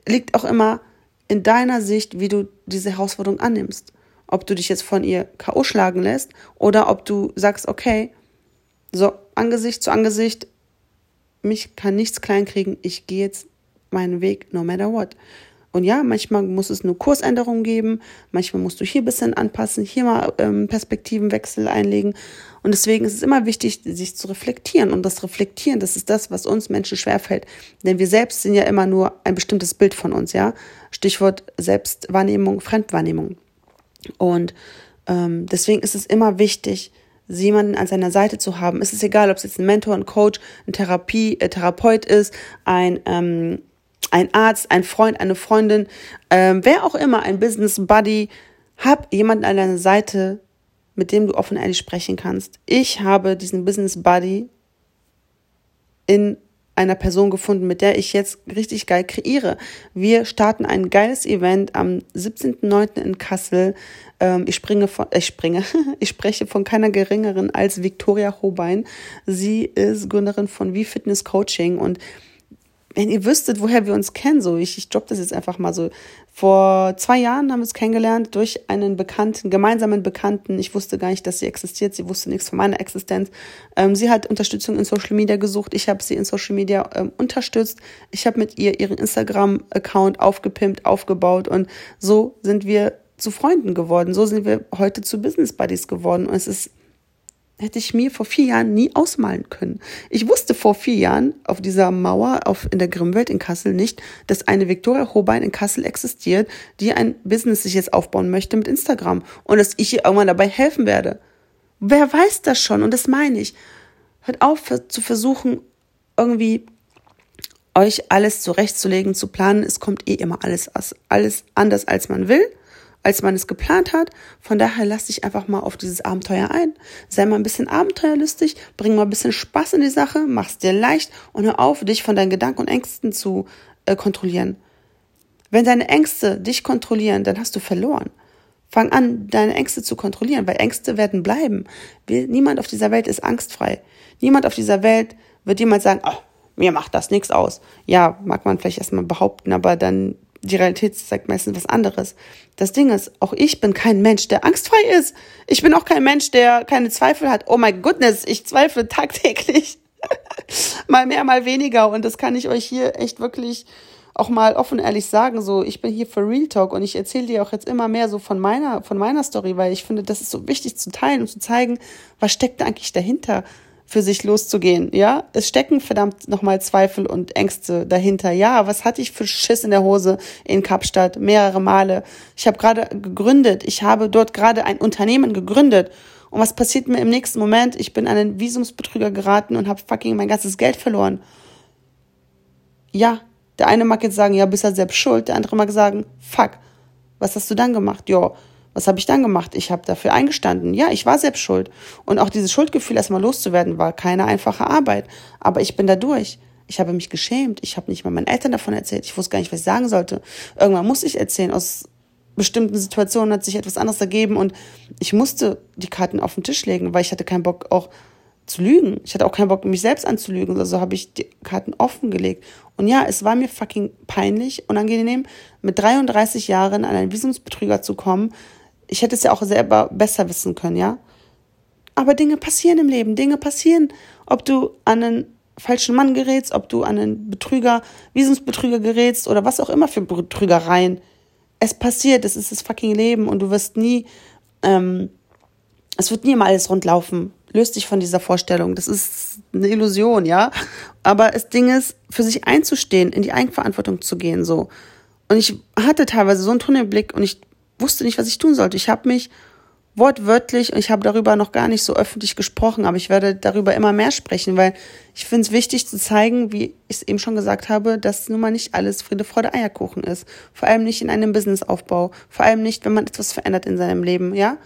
liegt auch immer in deiner Sicht, wie du diese Herausforderung annimmst. Ob du dich jetzt von ihr K.O. schlagen lässt oder ob du sagst, okay, so Angesicht zu Angesicht, mich kann nichts kleinkriegen, ich gehe jetzt meinen Weg, no matter what. Und ja, manchmal muss es eine Kursänderung geben, manchmal musst du hier ein bisschen anpassen, hier mal Perspektivenwechsel einlegen. Und deswegen ist es immer wichtig, sich zu reflektieren. Und das Reflektieren, das ist das, was uns Menschen schwerfällt. Denn wir selbst sind ja immer nur ein bestimmtes Bild von uns, ja. Stichwort Selbstwahrnehmung, Fremdwahrnehmung. Und deswegen ist es immer wichtig, jemanden an seiner Seite zu haben. Es ist egal, ob es jetzt ein Mentor, ein Coach, ein Therapeut ist, ein Arzt, ein Freund, eine Freundin, wer auch immer, ein Business Buddy. Hab jemanden an deiner Seite, mit dem du offen und ehrlich sprechen kannst. Ich habe diesen Business Buddy in einer Person gefunden, mit der ich jetzt richtig geil kreiere. Wir starten ein geiles Event am 17.09. in Kassel. Ich spreche von keiner geringeren als Viktoria Hobein. Sie ist Gründerin von WeFitness Coaching, und wenn ihr wüsstet, woher wir uns kennen, so ich droppe das jetzt einfach mal so. Vor 2 Jahren haben wir uns kennengelernt durch einen gemeinsamen Bekannten. Ich wusste gar nicht, dass sie existiert. Sie wusste nichts von meiner Existenz. Sie hat Unterstützung in Social Media gesucht. Ich habe sie in Social Media unterstützt. Ich habe mit ihr ihren Instagram-Account aufgepimpt, aufgebaut, und so sind wir zu Freunden geworden. So sind wir heute zu Business Buddies geworden, und es ist hätte ich mir vor 4 Jahren nie ausmalen können. Ich wusste vor 4 Jahren auf dieser Mauer in der Grimmwelt in Kassel nicht, dass eine Viktoria Hobein in Kassel existiert, die ein Business sich jetzt aufbauen möchte mit Instagram, und dass ich ihr irgendwann dabei helfen werde. Wer weiß das schon? Und das meine ich. Hört auf zu versuchen, irgendwie euch alles zurechtzulegen, zu planen. Es kommt eh immer alles anders, als man will, als man es geplant hat. Von daher lass dich einfach mal auf dieses Abenteuer ein. Sei mal ein bisschen abenteuerlustig, bring mal ein bisschen Spaß in die Sache, mach's dir leicht und hör auf, dich von deinen Gedanken und Ängsten zu kontrollieren. Wenn deine Ängste dich kontrollieren, dann hast du verloren. Fang an, deine Ängste zu kontrollieren, weil Ängste werden bleiben. Niemand auf dieser Welt ist angstfrei. Niemand auf dieser Welt wird jemand sagen, oh, mir macht das nichts aus. Ja, mag man vielleicht erstmal behaupten, aber dann die Realität sagt meistens was anderes. Das Ding ist, auch ich bin kein Mensch, der angstfrei ist. Ich bin auch kein Mensch, der keine Zweifel hat. Oh my goodness, ich zweifle tagtäglich. Mal mehr, mal weniger. Und das kann ich euch hier echt wirklich auch mal offen ehrlich sagen. So, ich bin hier für Real Talk, und ich erzähle dir auch jetzt immer mehr so von meiner Story, weil ich finde, das ist so wichtig zu teilen und zu zeigen, was steckt da eigentlich dahinter, für sich loszugehen, ja? Es stecken verdammt nochmal Zweifel und Ängste dahinter. Ja, was hatte ich für Schiss in der Hose in Kapstadt mehrere Male? Ich habe gerade gegründet. Ich habe dort gerade ein Unternehmen gegründet. Und was passiert mir im nächsten Moment? Ich bin an einen Visumsbetrüger geraten und habe fucking mein ganzes Geld verloren. Ja, der eine mag jetzt sagen, ja, bist ja selbst schuld. Der andere mag sagen, fuck, was hast du dann gemacht? Ja, was habe ich dann gemacht? Ich habe dafür eingestanden. Ja, ich war selbst schuld. Und auch dieses Schuldgefühl erstmal loszuwerden, war keine einfache Arbeit. Aber ich bin da durch. Ich habe mich geschämt. Ich habe nicht mal meinen Eltern davon erzählt. Ich wusste gar nicht, was ich sagen sollte. Irgendwann musste ich erzählen. Aus bestimmten Situationen hat sich etwas anderes ergeben. Und ich musste die Karten auf den Tisch legen, weil ich hatte keinen Bock auch zu lügen. Ich hatte auch keinen Bock, mich selbst anzulügen. Also habe ich die Karten offen gelegt. Und ja, es war mir fucking peinlich, unangenehm, mit 33 Jahren an einen Visumsbetrüger zu kommen. Ich hätte es ja auch selber besser wissen können, ja? Aber Dinge passieren im Leben, Dinge passieren. Ob du an einen falschen Mann gerätst, ob du an einen Visumsbetrüger gerätst oder was auch immer für Betrügereien. Es passiert, es ist das fucking Leben, und du wirst nie, es wird nie immer alles rundlaufen. Löst dich von dieser Vorstellung. Das ist eine Illusion, ja? Aber das Ding ist, für sich einzustehen, in die Eigenverantwortung zu gehen, so. Und ich hatte teilweise so einen Tunnelblick, und ich wusste nicht, was ich tun sollte. Ich habe mich wortwörtlich, und ich habe darüber noch gar nicht so öffentlich gesprochen, aber ich werde darüber immer mehr sprechen, weil ich finde es wichtig zu zeigen, wie ich es eben schon gesagt habe, dass nun mal nicht alles Friede, Freude, Eierkuchen ist. Vor allem nicht in einem Businessaufbau. Vor allem nicht, wenn man etwas verändert in seinem Leben, ja?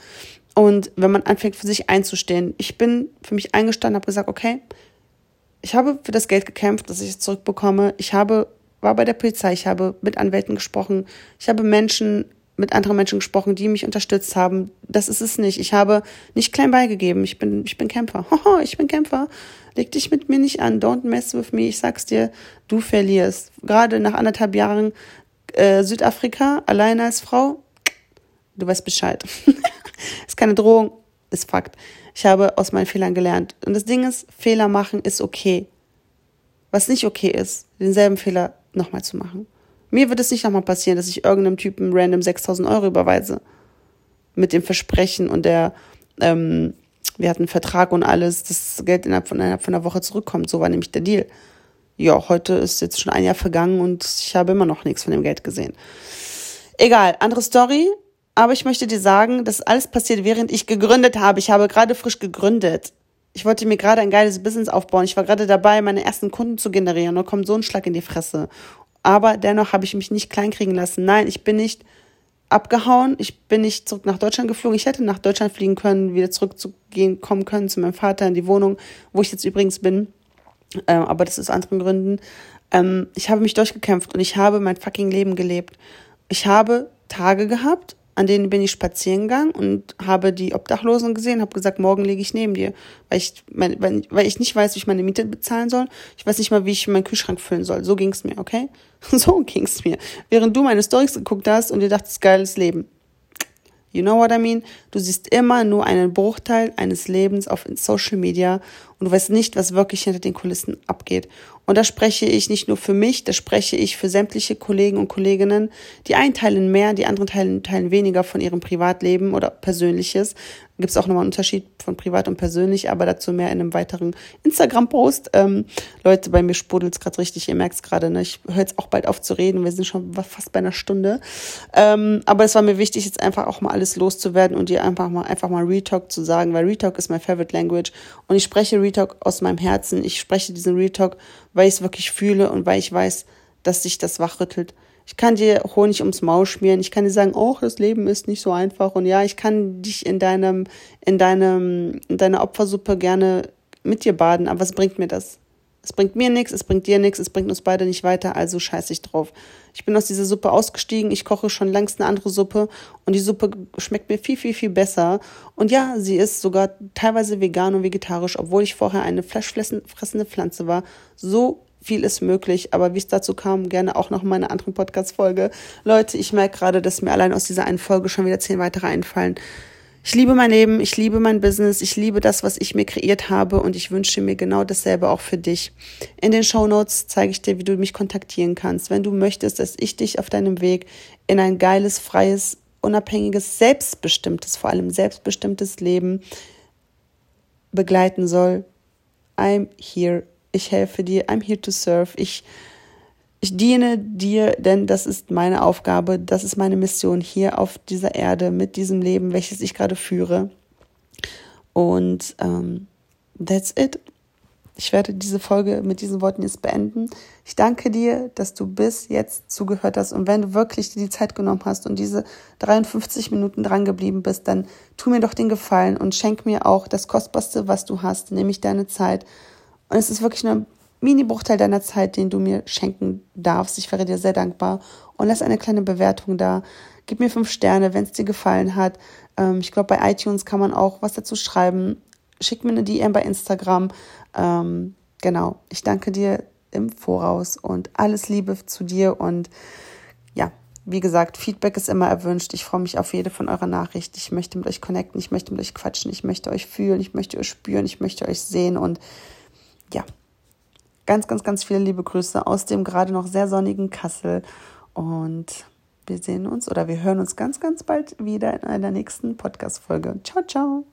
Und wenn man anfängt, für sich einzustehen. Ich bin für mich eingestanden, habe gesagt, okay, ich habe für das Geld gekämpft, das ich jetzt zurückbekomme. Ich habe war bei der Polizei, ich habe mit Anwälten gesprochen, ich habe mit anderen Menschen gesprochen, die mich unterstützt haben. Das ist es nicht. Ich habe nicht klein beigegeben. Ich bin Kämpfer. Hoho, ich bin Kämpfer. Leg dich mit mir nicht an. Don't mess with me. Ich sag's dir, du verlierst. Gerade nach 1,5 Jahren Südafrika, alleine als Frau, du weißt Bescheid. Ist keine Drohung, ist Fakt. Ich habe aus meinen Fehlern gelernt. Und das Ding ist, Fehler machen ist okay. Was nicht okay ist, denselben Fehler nochmal zu machen. Mir wird es nicht nochmal passieren, dass ich irgendeinem Typen random 6.000 Euro überweise. Mit dem Versprechen und wir hatten einen Vertrag und alles, dass das Geld innerhalb von einer Woche zurückkommt. So war nämlich der Deal. Ja, heute ist jetzt schon 1 Jahr vergangen und ich habe immer noch nichts von dem Geld gesehen. Egal, andere Story. Aber ich möchte dir sagen, dass alles passiert, während ich gegründet habe. Ich habe gerade frisch gegründet. Ich wollte mir gerade ein geiles Business aufbauen. Ich war gerade dabei, meine ersten Kunden zu generieren. Da kommt so ein Schlag in die Fresse. Aber dennoch habe ich mich nicht kleinkriegen lassen. Nein, ich bin nicht abgehauen. Ich bin nicht zurück nach Deutschland geflogen. Ich hätte nach Deutschland fliegen können, wieder kommen können zu meinem Vater in die Wohnung, wo ich jetzt übrigens bin. Aber das ist aus anderen Gründen. Ich habe mich durchgekämpft und ich habe mein fucking Leben gelebt. Ich habe Tage gehabt, an denen bin ich spazieren gegangen und habe die Obdachlosen gesehen, habe gesagt, morgen lege ich neben dir, weil ich nicht weiß, wie ich meine Miete bezahlen soll. Ich weiß nicht mal, wie ich meinen Kühlschrank füllen soll. So ging's mir, okay? So ging's mir. Während du meine Storys geguckt hast und dir dachtest, geiles Leben. You know what I mean? Du siehst immer nur einen Bruchteil eines Lebens auf Social Media und du weißt nicht, was wirklich hinter den Kulissen abgeht. Und da spreche ich nicht nur für mich, da spreche ich für sämtliche Kollegen und Kolleginnen. Die einen teilen mehr, die anderen teilen weniger von ihrem Privatleben oder Persönliches. Gibt es auch nochmal einen Unterschied von privat und persönlich, aber dazu mehr in einem weiteren Instagram-Post. Leute, bei mir sprudelt es gerade richtig, ihr merkt es gerade, ne? Ich höre jetzt auch bald auf zu reden, wir sind schon fast bei einer Stunde. Aber es war mir wichtig, jetzt einfach auch mal alles loszuwerden und dir einfach mal Retalk zu sagen, weil Retalk ist my favorite language und ich spreche Retalk aus meinem Herzen. Ich spreche diesen Retalk, weil ich es wirklich fühle und weil ich weiß, dass sich das wachrüttelt. Ich kann dir Honig ums Maul schmieren. Ich kann dir sagen, oh, das Leben ist nicht so einfach. Und ja, ich kann dich in deiner Opfersuppe gerne mit dir baden. Aber was bringt mir das? Es bringt mir nichts, es bringt dir nichts, es bringt uns beide nicht weiter. Also scheiß ich drauf. Ich bin aus dieser Suppe ausgestiegen. Ich koche schon längst eine andere Suppe. Und die Suppe schmeckt mir viel, viel, viel besser. Und ja, sie ist sogar teilweise vegan und vegetarisch, obwohl ich vorher eine fleischfressende Pflanze war. So viel ist möglich, aber wie es dazu kam, gerne auch noch mal in einer anderen Podcast-Folge. Leute, ich merke gerade, dass mir allein aus dieser einen Folge schon wieder 10 weitere einfallen. Ich liebe mein Leben, ich liebe mein Business, ich liebe das, was ich mir kreiert habe und ich wünsche mir genau dasselbe auch für dich. In den Shownotes zeige ich dir, wie du mich kontaktieren kannst, wenn du möchtest, dass ich dich auf deinem Weg in ein geiles, freies, unabhängiges, selbstbestimmtes, vor allem selbstbestimmtes Leben begleiten soll. I'm here. Ich helfe dir, I'm here to serve, ich diene dir, denn das ist meine Aufgabe, das ist meine Mission hier auf dieser Erde, mit diesem Leben, welches ich gerade führe. Und that's it. Ich werde diese Folge mit diesen Worten jetzt beenden. Ich danke dir, dass du bis jetzt zugehört hast. Und wenn du wirklich dir die Zeit genommen hast und diese 53 Minuten dran geblieben bist, dann tu mir doch den Gefallen und schenk mir auch das Kostbarste, was du hast, nämlich deine Zeit. Und es ist wirklich nur ein Mini-Bruchteil deiner Zeit, den du mir schenken darfst. Ich wäre dir sehr dankbar. Und lass eine kleine Bewertung da. Gib mir 5 Sterne, wenn es dir gefallen hat. Ich glaube, bei iTunes kann man auch was dazu schreiben. Schick mir eine DM bei Instagram. Genau, ich danke dir im Voraus und alles Liebe zu dir. Und ja, wie gesagt, Feedback ist immer erwünscht. Ich freue mich auf jede von eurer Nachricht. Ich möchte mit euch connecten, ich möchte mit euch quatschen, ich möchte euch fühlen, ich möchte euch spüren, ich möchte euch sehen und ja, ganz, ganz, ganz viele liebe Grüße aus dem gerade noch sehr sonnigen Kassel und wir sehen uns oder wir hören uns ganz, ganz bald wieder in einer nächsten Podcast-Folge. Ciao, ciao!